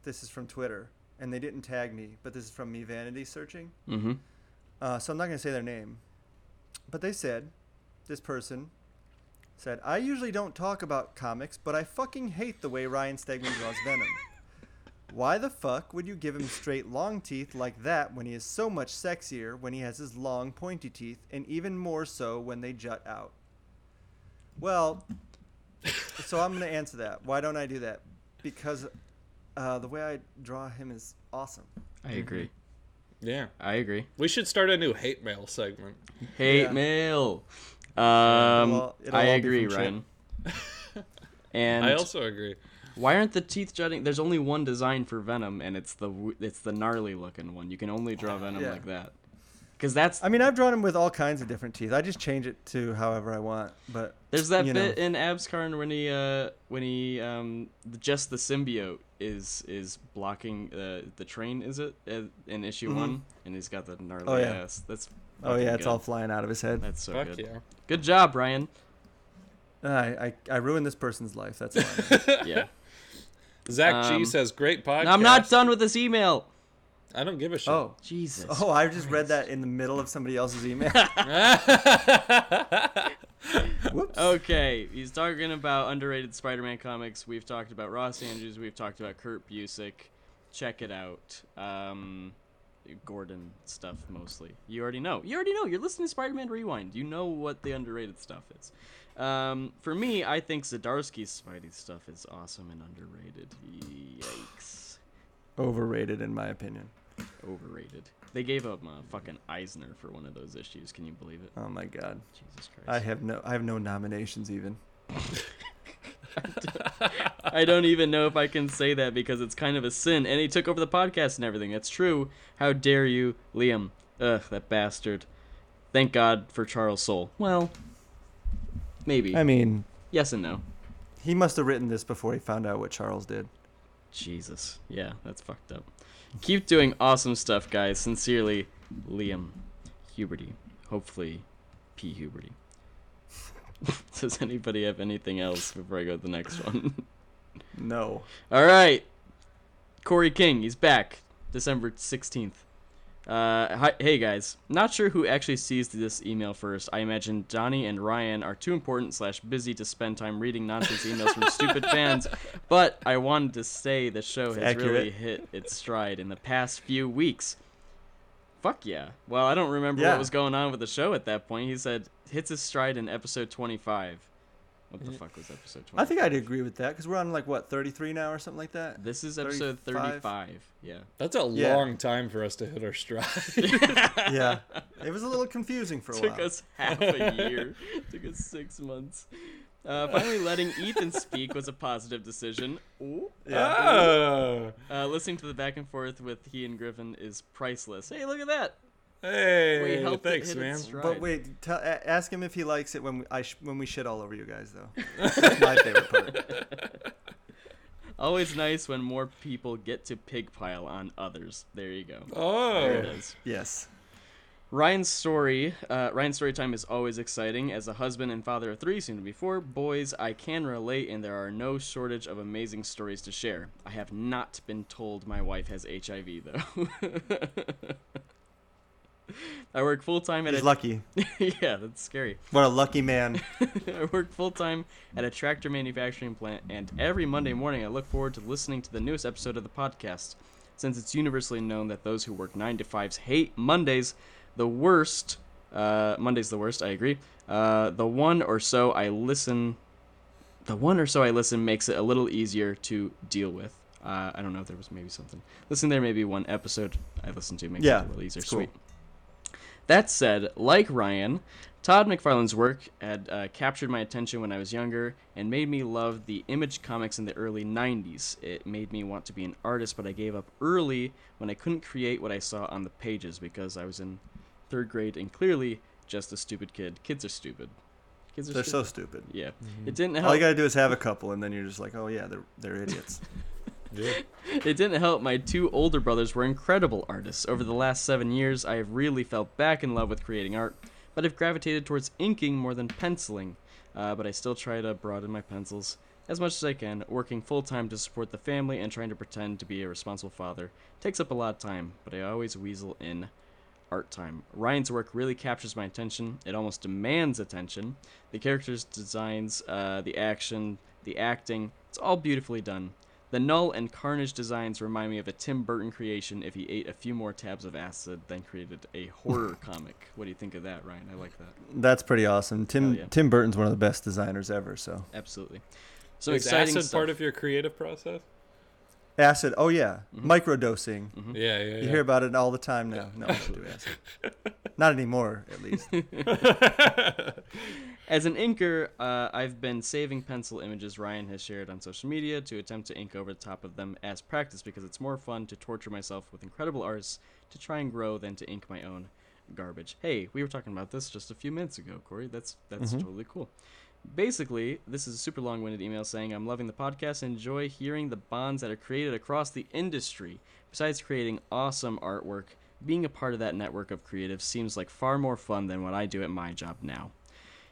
this is from Twitter. And they didn't tag me, but this is from me vanity searching. Mm-hmm. Uh, so I'm not going to say their name. But they said, this person said, I usually don't talk about comics, but I fucking hate the way Ryan Stegman draws Venom. Why the fuck would you give him straight long teeth like that when he is so much sexier when he has his long pointy teeth, and even more so when they jut out? Well, so I'm going to answer that. Why don't I do that? Because... Uh, the way I draw him is awesome. I agree. Yeah, I agree. We should start a new hate mail segment. Hate yeah. mail. Um, well, I agree, Ryan. And I also agree. Why aren't the teeth jutting? There's only one design for Venom, and it's the it's the gnarly looking one. You can only draw Venom yeah. like that. Because that's. I mean, I've drawn him with all kinds of different teeth. I just change it to however I want. But there's that bit know. in Abscarn when he uh, when he um, just the symbiote is is blocking uh, the train. Is it uh, in issue mm-hmm. one? And he's got the gnarly oh, yeah. ass. That's. Oh yeah, good. It's all flying out of his head. That's so Fuck good. Yeah. Good job, Ryan. Uh, I I ruined this person's life. That's all. Yeah. Zach um, G says great podcast. I'm not done with this email. I don't give a shit. Oh, Jesus. Oh, I just Christ. read that in the middle of somebody else's email. Whoops. Okay, he's talking about underrated Spider-Man comics. We've talked about Ross Andrews. We've talked about Kurt Busiek. Check it out. Um, Gordon stuff, mostly. You already know. You already know. You're listening to Spider-Man Rewind. You know what the underrated stuff is. Um, for me, I think Zdarsky's Spidey stuff is awesome and underrated. Yikes. Overrated, in my opinion. Overrated. They gave up uh, fucking Eisner for one of those issues. Can you believe it? Oh my god. Jesus Christ. I have no. I have no nominations even. I, don't, I don't even know if I can say that because it's kind of a sin. And he took over the podcast and everything. That's true. How dare you, Liam? Ugh, that bastard. Thank God for Charles Soule. Well, maybe. I mean, yes and no. He must have written this before he found out what Charles did. Jesus. Yeah, that's fucked up. Keep doing awesome stuff, guys. Sincerely, Liam Huberty. Hopefully, P. Huberty. Does anybody have anything else before I go to the next one? No. All right. Corey King, he's back. December sixteenth. Uh, hi, hey, guys. Not sure who actually sees this email first. I imagine Donnie and Ryan are too important slash busy to spend time reading nonsense emails from stupid fans, but I wanted to say the show it's has accurate. really hit its stride in the past few weeks. Fuck yeah. Well, I don't remember yeah. what was going on with the show at that point. He said, hits his stride in episode twenty-five. What the fuck was episode twenty-five? I think I'd agree with that, because we're on, like, what, thirty-three now or something like that? This is episode thirty-five. thirty-five. Yeah. That's a yeah. long time for us to hit our stride. Yeah. It was a little confusing for a Took while. Took us half a year. Took us six months. Uh, finally, letting Ethan speak was a positive decision. Ooh. Yeah. Oh. Uh, listening to the back and forth with he and Griffin is priceless. Hey, look at that. Hey, well, thanks, man. But wait, tell, ask him if he likes it when we, I sh- when we shit all over you guys, though. That's my favorite part. Always nice when more people get to pigpile on others. There you go. Oh, there it is. Yes. Ryan's story, uh, Ryan's story time is always exciting. As a husband and father of three, soon to be four boys, I can relate, and there are no shortage of amazing stories to share. I have not been told my wife has H I V, though. I work full-time at He's a... lucky. Yeah, that's scary. What a lucky man. I work full-time at a tractor manufacturing plant, and every Monday morning I look forward to listening to the newest episode of the podcast. Since it's universally known that those who work nine to fives hate Mondays the worst. Uh, Monday's the worst, I agree. Uh, the one or so I listen... The one or so I listen makes it a little easier to deal with. Uh, I don't know if there was maybe something. Listen, there may be one episode I listened to makes yeah, it a little easier. Cool. Sweet. That said, like Ryan, Todd McFarlane's work had uh, captured my attention when I was younger and made me love the Image comics in the early nineties. It made me want to be an artist, but I gave up early when I couldn't create what I saw on the pages because I was in third grade and clearly just a stupid kid. Kids are stupid. Kids are they're stupid. so stupid. Yeah. Mm-hmm. It didn't help. All you gotta do is have a couple, and then you're just like, oh yeah, they're they're idiots. Yeah. It didn't help. My two older brothers were incredible artists. Over the last seven years, I have really felt back in love with creating art, but I've gravitated towards inking more than penciling. Uh, but I still try to broaden my pencils as much as I can, working full-time to support the family and trying to pretend to be a responsible father. It takes up a lot of time, but I always weasel in art time. Ryan's work really captures my attention. It almost demands attention. The characters, designs, uh, the action, the acting, it's all beautifully done. The Null and Carnage designs remind me of a Tim Burton creation if he ate a few more tabs of acid, then created a horror comic. What do you think of that, Ryan? I like that. That's pretty awesome. Tim yeah. Tim Burton's one of the best designers ever. So absolutely. So is exciting acid stuff. Part of your creative process? Acid. Oh yeah, mm-hmm. microdosing. Mm-hmm. Yeah, yeah, yeah. You hear about it all the time now. Yeah. No, I don't do acid. Not anymore, at least. As an inker, uh, I've been saving pencil images Ryan has shared on social media to attempt to ink over the top of them as practice because it's more fun to torture myself with incredible artists to try and grow than to ink my own garbage. Hey, we were talking about this just a few minutes ago, Corey. That's that's mm-hmm. totally cool. Basically, this is a super long-winded email saying, I'm loving the podcast and enjoy hearing the bonds that are created across the industry. Besides creating awesome artwork, being a part of that network of creatives seems like far more fun than what I do at my job now.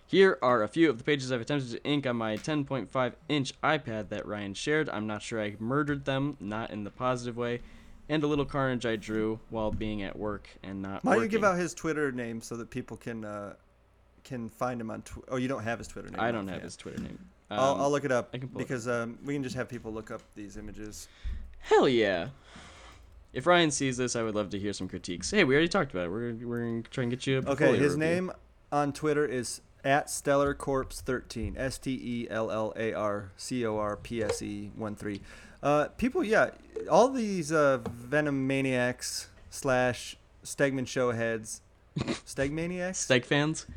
Here are a few of the pages I've attempted to ink on my ten point five inch iPad that Ryan shared. I'm not sure I murdered them, not in the positive way, and a little carnage I drew while being at work and not Why working. Why don't you give out his Twitter name so that people can uh, can find him on Twitter? Oh, you don't have his Twitter name. I don't have yet. his Twitter name. Um, I'll, I'll look it up I can pull because it. Um, we can just have people look up these images. Hell yeah. If Ryan sees this, I would love to hear some critiques. Hey, we already talked about it. We're, we're going to try and get you a portfolio Okay, his review. Name on Twitter is... At Stellar Corpse thirteen, S T E L L A R C O R P S E one three. Uh, people, yeah, all these uh, Venom Maniacs slash Stegman show heads. Steg Maniacs? Steg fans?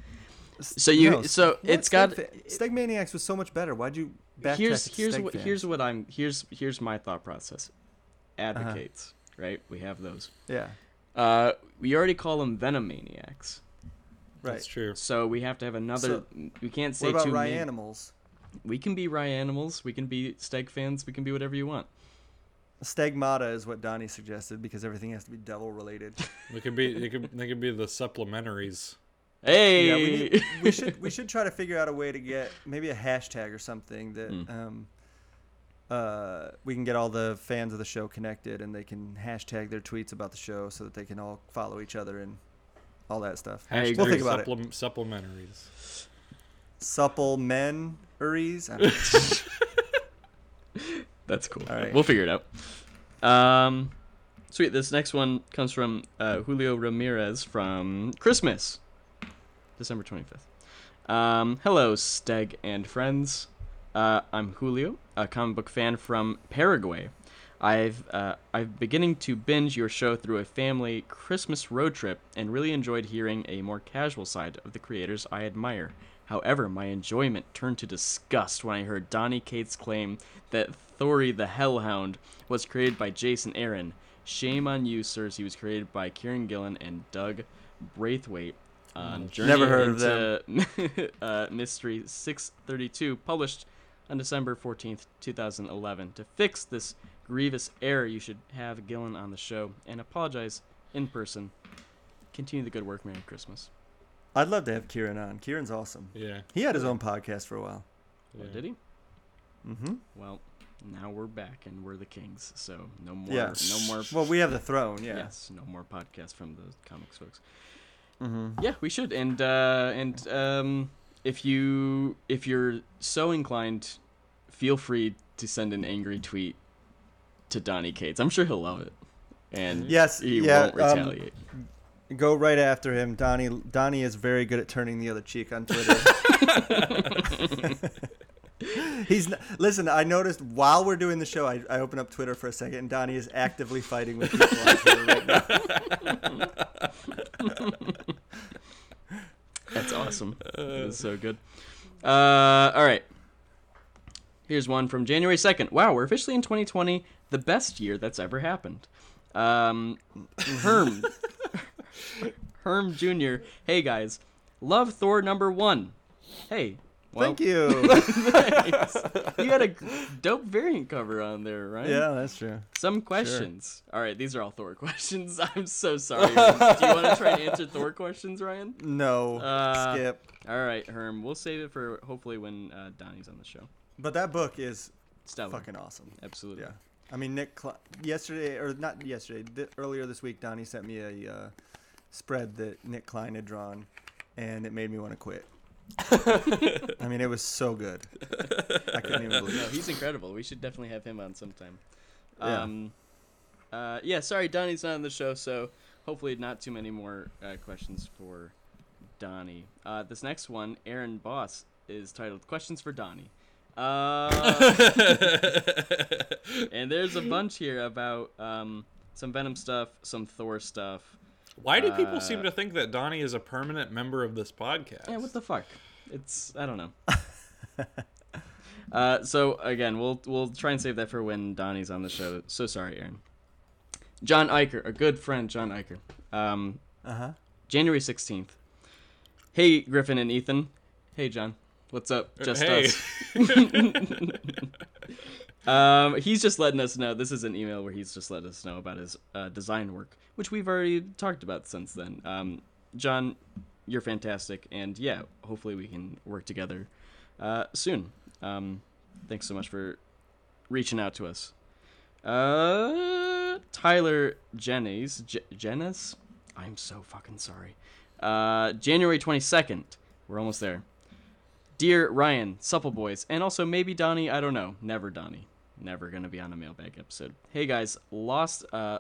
So you, no, so it's got Steg, Steg Maniacs was so much better. Why'd you backtrack? Here's here's what fans? here's what I'm here's here's my thought process. Advocates, uh-huh. right? We have those. Yeah. Uh, we already call them Venom Maniacs. Right. That's true. So we have to have another. So, we can't say what about too many. Animals? We can be Rye Animals, we can be Steg fans, we can be whatever you want. Stegmata is what Donnie suggested because everything has to be devil related. We could be, they could, they could be the supplementaries. Hey, yeah, we, need, we should we should try to figure out a way to get maybe a hashtag or something that mm. um, uh, we can get all the fans of the show connected and they can hashtag their tweets about the show so that they can all follow each other and all that stuff. I agree. We'll think about Supple- it. Supplementaries. Supplementaries. I don't know. That's cool. All right. We'll figure it out. Um, sweet. This next one comes from uh, Julio Ramirez from Christmas, December twenty-fifth. Um, hello, Steg and friends. Uh, I'm Julio, a comic book fan from Paraguay. I've uh, I've beginning to binge your show through a family Christmas road trip and really enjoyed hearing a more casual side of the creators I admire. However, my enjoyment turned to disgust when I heard Donny Cates claim that Thori the Hellhound was created by Jason Aaron. Shame on you, sirs. He was created by Kieran Gillen and Doug Braithwaite on Journey Never heard into of them. uh, Mystery six thirty-two, published on December fourteenth, twenty eleven. To fix this grievous error, you should have Gillen on the show and apologize in person. Continue the good work. Merry Christmas. I'd love to have Kieran on. Kieran's awesome. Yeah. He had his own podcast for a while. Yeah. Oh, did he? Mm-hmm. Well, now we're back and we're the kings, so no more. Yeah. No more. Well, we have the throne, yeah. Yes, no more podcasts from the comics folks. Mm-hmm. Yeah, we should. And uh, and um, if, you, if you're so inclined, feel free to send an angry tweet to Donny Cates. I'm sure he'll love it. And yes, he yeah, won't retaliate. Um, Go right after him. Donnie Donnie is very good at turning the other cheek on Twitter. He's not, listen, I noticed while we're doing the show, I, I open up Twitter for a second, and Donnie is actively fighting with people on Twitter right now. That's awesome. That's so good. Uh, all right. Here's one from January second. Wow, we're officially in twenty twenty, the best year that's ever happened. Um, Herm... Herm Junior Hey guys, love Thor number one. Hey, well, thank you. Thanks. You had a dope variant cover on there, right? Yeah, that's true. Some questions. Sure. All right, these are all Thor questions. I'm so sorry. Do you want to try and answer Thor questions, Ryan? No. Uh, skip. All right, Herm. We'll save it for hopefully when uh, Donnie's on the show. But that book is stellar. Fucking awesome. Absolutely. Yeah. I mean, Nick, Cl- yesterday, or not yesterday, th- earlier this week, Donnie sent me a uh, spread that Nick Klein had drawn, and it made me want to quit. I mean, it was so good. I couldn't even believe it. No, he's incredible. We should definitely have him on sometime. Yeah. Um, uh, yeah, sorry, Donnie's not on the show, so hopefully not too many more uh, questions for Donnie. Uh, this next one, Aaron Boss, is titled Questions for Donnie. Uh, and there's a bunch here about um, some Venom stuff, some Thor stuff. Why do uh, people seem to think that Donnie is a permanent member of this podcast? Yeah, what the fuck? It's I don't know. uh, so again, we'll we'll try and save that for when Donnie's on the show. So sorry, Aaron. John Iker, a good friend, John Iker. Um, uh huh. January sixteenth. Hey, Griffin and Ethan. Hey, John. What's up? Just hey. us. um, he's just letting us know. This is an email where he's just letting us know about his uh, design work, which we've already talked about since then. Um, John, you're fantastic. And yeah, hopefully we can work together uh, soon. Um, thanks so much for reaching out to us. Uh, Tyler Jennings. J- Jennings? I'm so fucking sorry. Uh, January twenty-second. We're almost there. Dear Ryan, Supple Boys, and also maybe Donnie, I don't know. Never Donnie. Never going to be on a mailbag episode. Hey guys, lost, uh,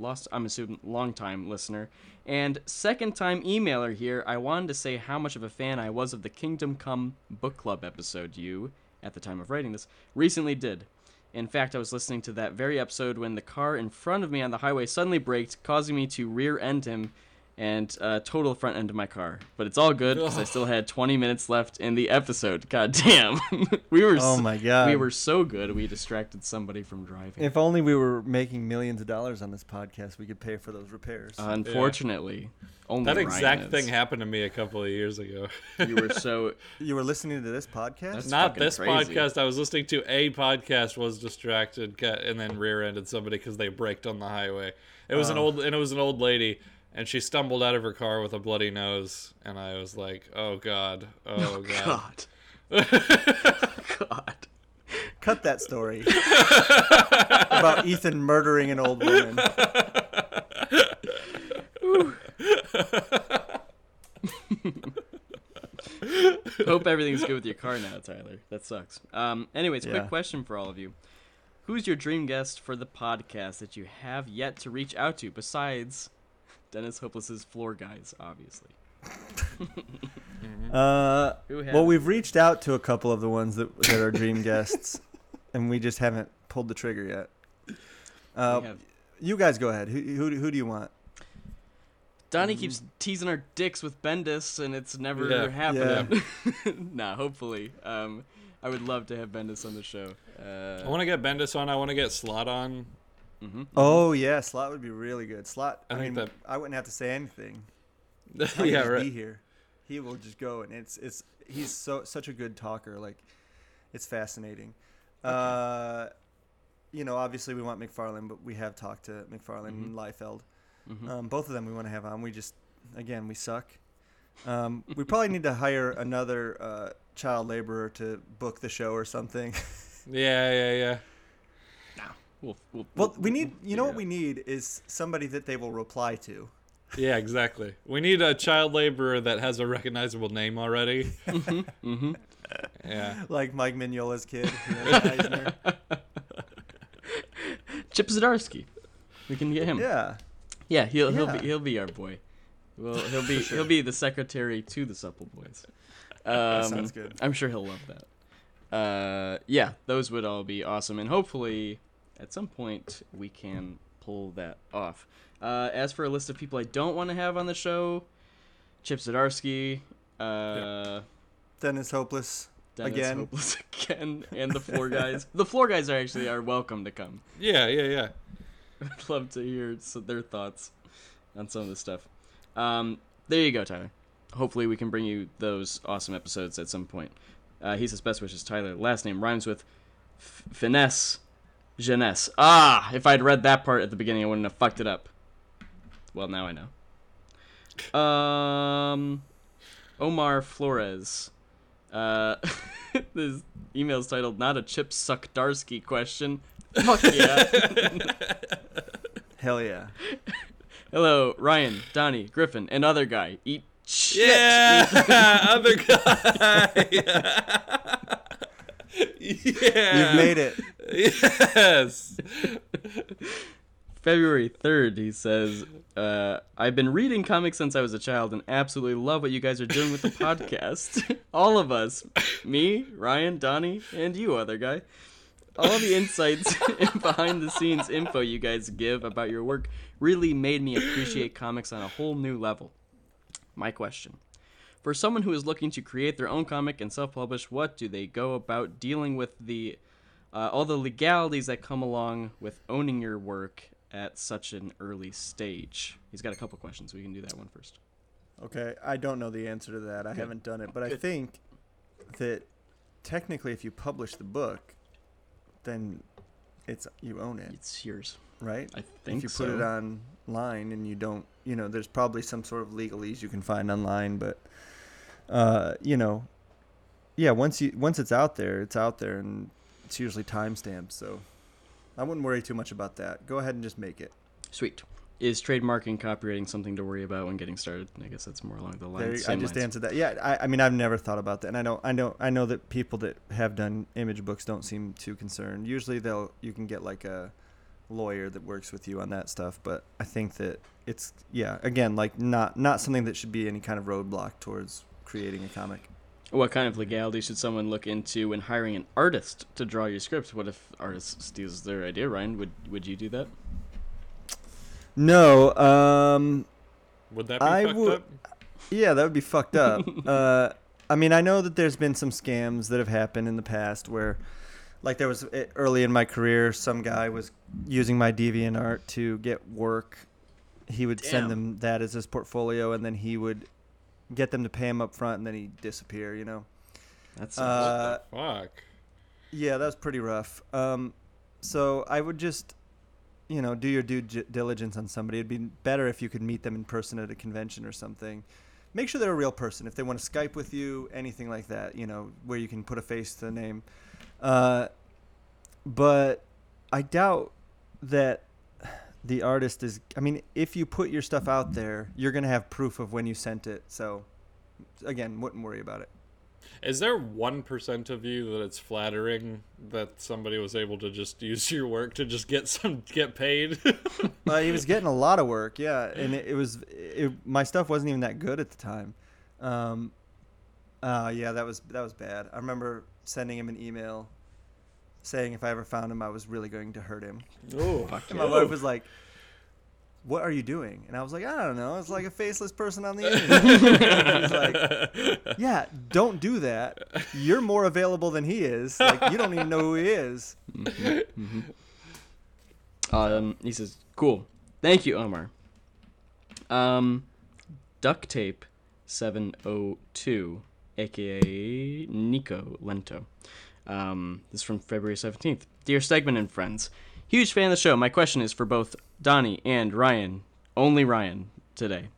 lost. I'm assuming, long-time listener. And second-time emailer here, I wanted to say how much of a fan I was of the Kingdom Come Book Club episode you, at the time of writing this, recently did. In fact, I was listening to that very episode when the car in front of me on the highway suddenly braked, causing me to rear-end him and uh, total front end of my car. But it's all good because I still had twenty minutes left in the episode. God damn. we were oh my God. We were so good we distracted somebody from driving. If only we were making millions of dollars on this podcast, we could pay for those repairs. Unfortunately. Yeah. Only that exact Ryan thing happened to me a couple of years ago. You were so you were listening to this podcast? That's Not this crazy. podcast. I was listening to a podcast, was distracted, got, and then rear-ended somebody because they braked on the highway. It was oh. an old and it was an old lady. And she stumbled out of her car with a bloody nose, and I was like, "Oh God, oh, oh God, God. God!" Cut that story about Ethan murdering an old woman. Hope everything's good with your car now, Tyler. That sucks. Um, anyways, yeah. Quick question for all of you: who's your dream guest for the podcast that you have yet to reach out to, besides Dennis Hopeless's floor guys, obviously? uh, well, we've reached out to a couple of the ones that, that are dream guests, and we just haven't pulled the trigger yet. Uh, have... You guys go ahead. Who, who who do you want? Donnie mm-hmm. keeps teasing our dicks with Bendis, and it's never yeah. happening. Yeah. Nah, hopefully. Um, I would love to have Bendis on the show. Uh, I want to get Bendis on. I want to get Slot on. Mm-hmm. Oh yeah, Slot would be really good. Slot, I, I think mean, that... I wouldn't have to say anything. I could yeah, just right. be here. He will just go, and it's it's he's so such a good talker. Like, it's fascinating. Okay. Uh, you know, obviously we want McFarlane, but we have talked to McFarlane mm-hmm. and Liefeld. Mm-hmm. Um, both of them we want to have on. We just again we suck. Um, we probably need to hire another uh, child laborer to book the show or something. yeah, yeah, yeah. We'll, we'll, well, we need, you know yeah. what we need is somebody that they will reply to. Yeah, exactly. We need a child laborer that has a recognizable name already. mm-hmm, mm-hmm. Yeah. Like Mike Mignola's kid. Chip Zdarsky. We can get him. Yeah. Yeah, he'll yeah. he'll be he'll be our boy. Well, he'll be sure. he'll be the secretary to the Supple Boys. Um, that sounds good. I'm sure he'll love that. Uh, yeah, those would all be awesome, and hopefully at some point, we can pull that off. Uh, as for a list of people I don't want to have on the show, Chip Zdarsky, uh, yeah. Dennis Hopeless Dennis again. Hopeless again, and the floor guys. The floor guys are actually are welcome to come. Yeah, yeah, yeah. I'd love to hear their thoughts on some of this stuff. Um, there you go, Tyler. Hopefully we can bring you those awesome episodes at some point. Uh, he says best wishes, Tyler. Last name rhymes with f- finesse. Jeunesse. Ah, if I'd read that part at the beginning, I wouldn't have fucked it up. Well, now I know. Um, Omar Flores. Uh, this email's titled, Not a Chip Zdarsky Question. Fuck yeah. Hell yeah. Hello, Ryan, Donnie, Griffin, and other guy. Eat shit. Yeah, other guy. Yeah. You've made it. Yes. February third, he says, uh, I've been reading comics since I was a child and absolutely love what you guys are doing with the podcast. All of us, me, Ryan, Donnie, and you, other guy. All the insights and behind-the-scenes info you guys give about your work really made me appreciate comics on a whole new level. My question: for someone who is looking to create their own comic and self-publish, what do they go about dealing with the uh, all the legalities that come along with owning your work at such an early stage? He's got a couple questions. We can do that one first. Okay, I don't know the answer to that. I Good. haven't done it, but Good. I think that technically, if you publish the book, then it's you own it. It's yours, right? I think if you so. put it online and you don't, you know, there's probably some sort of legalese you can find online, but. Uh, you know, yeah. Once you once it's out there, it's out there, and it's usually timestamped. So, I wouldn't worry too much about that. Go ahead and just make it. Sweet. Is trademarking, copywriting something to worry about when getting started? I guess that's more along the lines. There, I just lines. answered that. Yeah. I, I mean, I've never thought about that, and I don't. I know. I know that people that have done image books don't seem too concerned. Usually, they'll you can get like a lawyer that works with you on that stuff. But I think that it's yeah. Again, like not not something that should be any kind of roadblock towards creating a comic. What kind of legality should someone look into when hiring an artist to draw your script? What if artist steals their idea? Ryan, would would you do that? No. Um, Would that be I fucked w- up? Yeah, that would be fucked up. uh, I mean, I know that there's been some scams that have happened in the past where, like, there was early in my career, some guy was using my DeviantArt to get work. He would Damn. send them that as his portfolio, and then he would get them to pay him up front, and then he'd disappear, you know? That's uh, what the fuck? Yeah, that was pretty rough. Um, so I would just, you know, do your due diligence on somebody. It'd be better if you could meet them in person at a convention or something. Make sure they're a real person. If they want to Skype with you, anything like that, you know, where you can put a face to the name. Uh, but I doubt that the artist is, I mean, if you put your stuff out there, you're going to have proof of when you sent it. So, again, wouldn't worry about it. Is there one percent of you that it's flattering that somebody was able to just use your work to just get some get paid? uh, he was getting a lot of work, yeah. And it, it was it, my stuff wasn't even that good at the time. Um, uh, yeah, that was that was bad. I remember sending him an email saying if I ever found him, I was really going to hurt him. Oh, and my oh. wife was like, "What are you doing?" And I was like, "I don't know. It's like a faceless person on the internet." He's like, "Yeah, don't do that. You're more available than he is. Like, you don't even know who he is." Mm-hmm. Mm-hmm. Um, he says, "Cool. Thank you, Omar." Um, Duct Tape seven oh two, aka Nico Lento. Um, this is from February seventeenth. Dear Stegman and friends, huge fan of the show. My question is for both Donnie and Ryan, only Ryan today.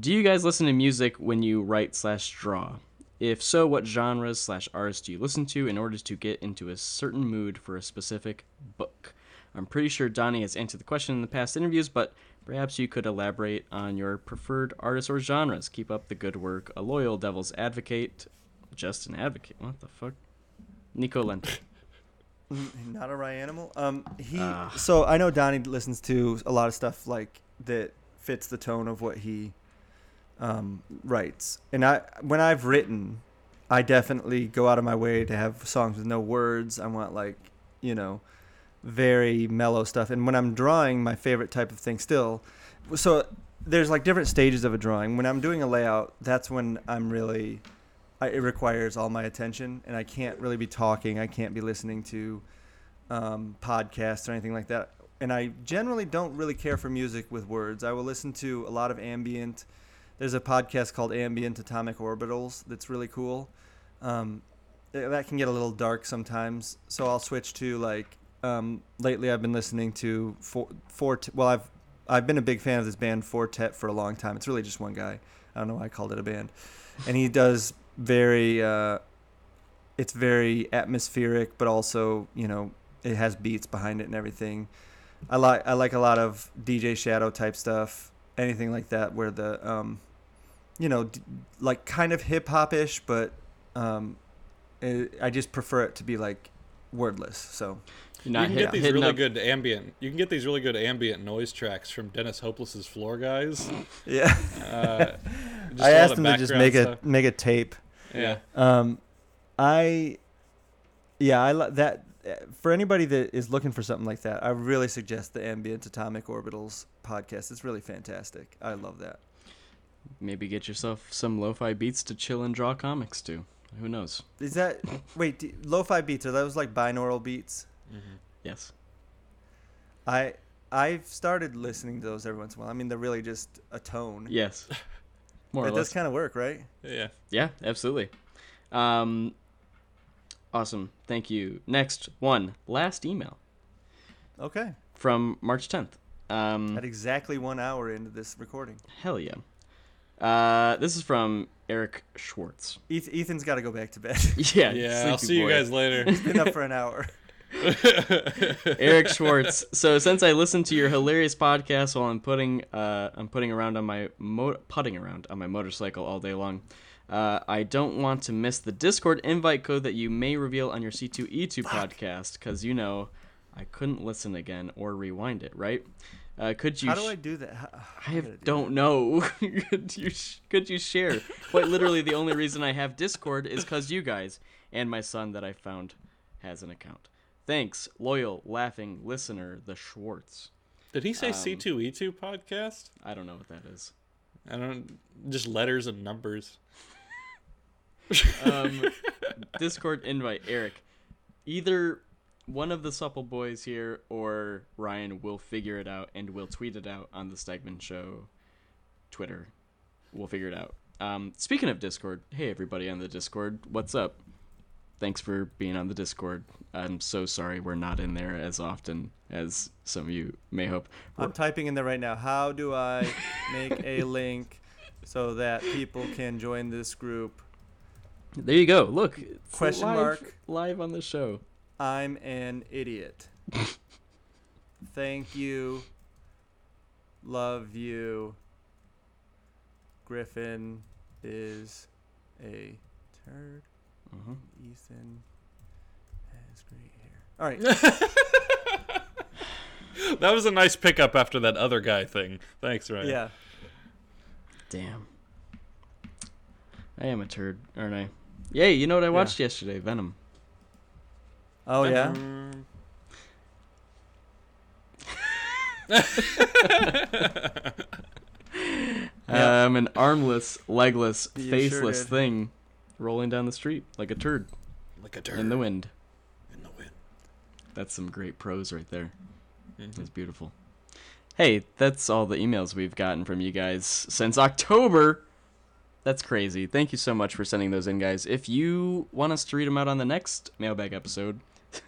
Do you guys listen to music when you write slash draw? If so, what genres slash artists do you listen to in order to get into a certain mood for a specific book? I'm pretty sure Donnie has answered the question in the past interviews, but perhaps you could elaborate on your preferred artists or genres. Keep up the good work. A loyal devil's advocate. Just an advocate. What the fuck? Nico Lento. Not a Ryan animal. Um, he. Uh, so I know Donnie listens to a lot of stuff like that fits the tone of what he um, writes. And I, when I've written, I definitely go out of my way to have songs with no words. I want like, you know, very mellow stuff. And when I'm drawing, my favorite type of thing still. So there's like different stages of a drawing. When I'm doing a layout, that's when I'm really. I, it requires all my attention, and I can't really be talking. I can't be listening to um, podcasts or anything like that. And I generally don't really care for music with words. I will listen to a lot of ambient. There's a podcast called Ambient Atomic Orbitals that's really cool. Um, that can get a little dark sometimes. So I'll switch to like um, lately I've been listening to for, for well I've I've been a big fan of this band Fortet for a long time. It's really just one guy. I don't know why I called it a band. And he does very uh it's very atmospheric, but also, you know, it has beats behind it and everything. I like I like a lot of D J Shadow type stuff, anything like that where the um you know d- like kind of hip hop ish, but um it, I just prefer it to be like wordless. So you can get these really good ambient. You can get these really good ambient noise tracks from Dennis Hopeless's Floor Guys. Yeah, uh, just I asked him to just make stuff. a make a tape. Yeah. Um, I, yeah, I that for anybody that is looking for something like that, I really suggest the Ambient Atomic Orbitals podcast. It's really fantastic. I love that. Maybe get yourself some lo-fi beats to chill and draw comics to. Who knows? Is that wait do, lo-fi beats? Are those like binaural beats? Mm-hmm. Yes. I I've started listening to those every once in a while. I mean, they're really just a tone. Yes. More or less. It does kind of work, right? Yeah. Yeah, absolutely. Um, awesome. Thank you. Next one. Last email. Okay. From March tenth. Um, At exactly one hour into this recording. Hell yeah. Uh, this is from Eric Schwartz. Ethan's got to go back to bed. Yeah. Yeah. I'll see boy. you guys later. He's been up for an hour. Eric Schwartz. So since I listened to your hilarious podcast while I'm putting uh, I'm putting around on my mo- putting around on my motorcycle all day long, uh, I don't want to miss the Discord invite code that you may reveal on your C two E two Fuck. podcast, because you know I couldn't listen again or rewind it. Right? Uh, could you? How do sh- I do that? How, how I do don't that? know. could you sh- could you share? Quite literally, the only reason I have Discord is because you guys and my son that I found has an account. Thanks, loyal, laughing listener, the Schwartz. Did he say um, C two E two podcast? I don't know what that is. I don't, just letters and numbers. um, Discord invite, Eric. Either one of the supple boys here or Ryan will figure it out and we'll tweet it out on the Stegman Show Twitter. We'll figure it out. Um, speaking of Discord, hey everybody on the Discord, what's up? Thanks for being on the Discord. I'm so sorry we're not in there as often as some of you may hope. We're... I'm typing in there right now. How do I make a link so that people can join this group? There you go. Look. Question live, mark. Live on the show. I'm an idiot. Thank you. Love you. Griffin is a turd. Uh-huh. Ethan has great hair. All right. That was a nice pickup after that other guy thing. Thanks, Ryan. Yeah. Damn. I am a turd, aren't I? Yay, you know what I watched yeah. yesterday? Venom. Oh, Venom. yeah? yeah. Um, an armless, legless, you faceless sure thing. Rolling down the street like a turd. Like a turd. In the wind. In the wind. That's some great prose right there. Mm-hmm. It's beautiful. Hey, that's all the emails we've gotten from you guys since October. That's crazy. Thank you so much for sending those in, guys. If you want us to read them out on the next mailbag episode,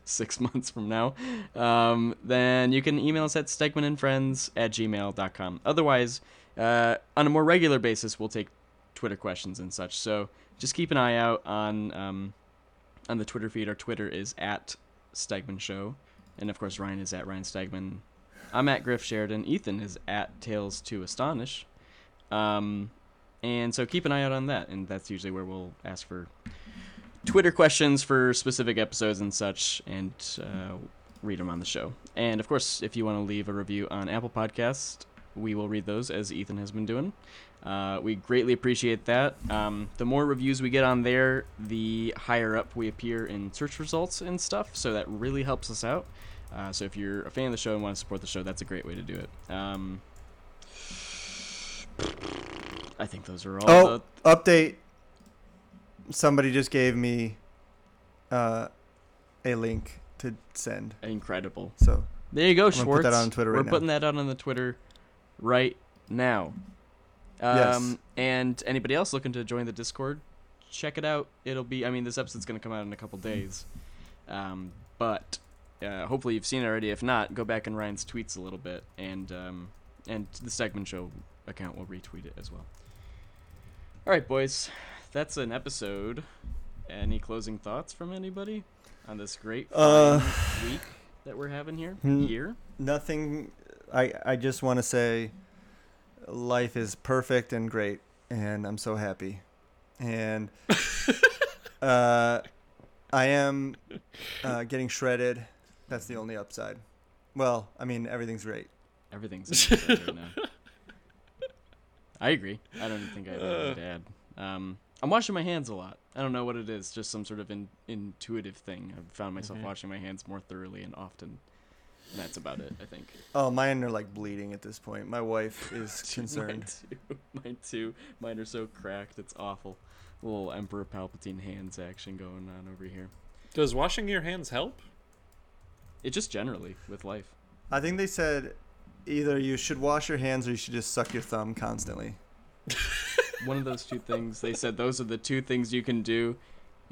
six months from now, um, then you can email us at stegmanandfriends at gmail dot com. Otherwise, uh, on a more regular basis, we'll take Twitter questions and such. So just keep an eye out on um, on the Twitter feed. Our Twitter is at Stegman Show. And, of course, Ryan is at Ryan Stegman. I'm at Griff Sheridan. Ethan is at Tales to Astonish. Um, and so keep an eye out on that. And that's usually where we'll ask for Twitter questions for specific episodes and such and uh, read them on the show. And, of course, if you want to leave a review on Apple Podcasts, we will read those, as Ethan has been doing. Uh, we greatly appreciate that. Um, the more reviews we get on there, the higher up we appear in search results and stuff, so that really helps us out. Uh, so if you're a fan of the show and want to support the show, that's a great way to do it. Um, I think those are all. Oh, the... update. Somebody just gave me uh, a link to send. Incredible. So there you go, I'm Schwartz. Put that on Twitter right We're now. putting that out on the Twitter right now. Um, yes. And anybody else looking to join the Discord, check it out. It'll be, I mean, this episode's going to come out in a couple days. Um, but uh, hopefully you've seen it already. If not, go back in Ryan's tweets a little bit. And um, and the Stegman Show account will retweet it as well. All right, boys. That's an episode. Any closing thoughts from anybody on this great uh, week that we're having here? N- Year? Nothing. I, I just want to say... Life is perfect and great, and I'm so happy. And uh, I am uh, getting shredded. That's the only upside. Well, I mean, everything's great. Everything's great right now. I agree. I don't think I have anything to add. Um, I'm washing my hands a lot. I don't know what it is, just some sort of in- intuitive thing. I've found myself mm-hmm. washing my hands more thoroughly and often. And that's about it, I think. Oh, mine are like bleeding at this point. My wife is concerned. Mine too. Mine too. Mine are so cracked. It's awful. Little Emperor Palpatine hands action going on over here. Does washing your hands help? It just generally with life. I think they said either you should wash your hands or you should just suck your thumb constantly. One of those two things. They said those are the two things you can do,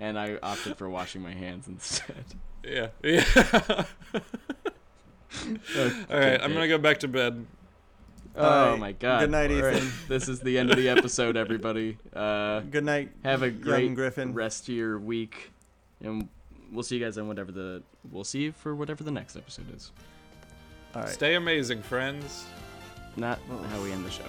and I opted for washing my hands instead. Yeah. Yeah. Okay. All right, I'm gonna go back to bed. Oh, oh my god! Good night, Ethan. Right. This is the end of the episode, everybody. Uh, good night. Have a great Griffin. Rest of your week, and we'll see you guys on whatever the we'll see you for whatever the next episode is. All right. Stay amazing, friends. Not how we end the show.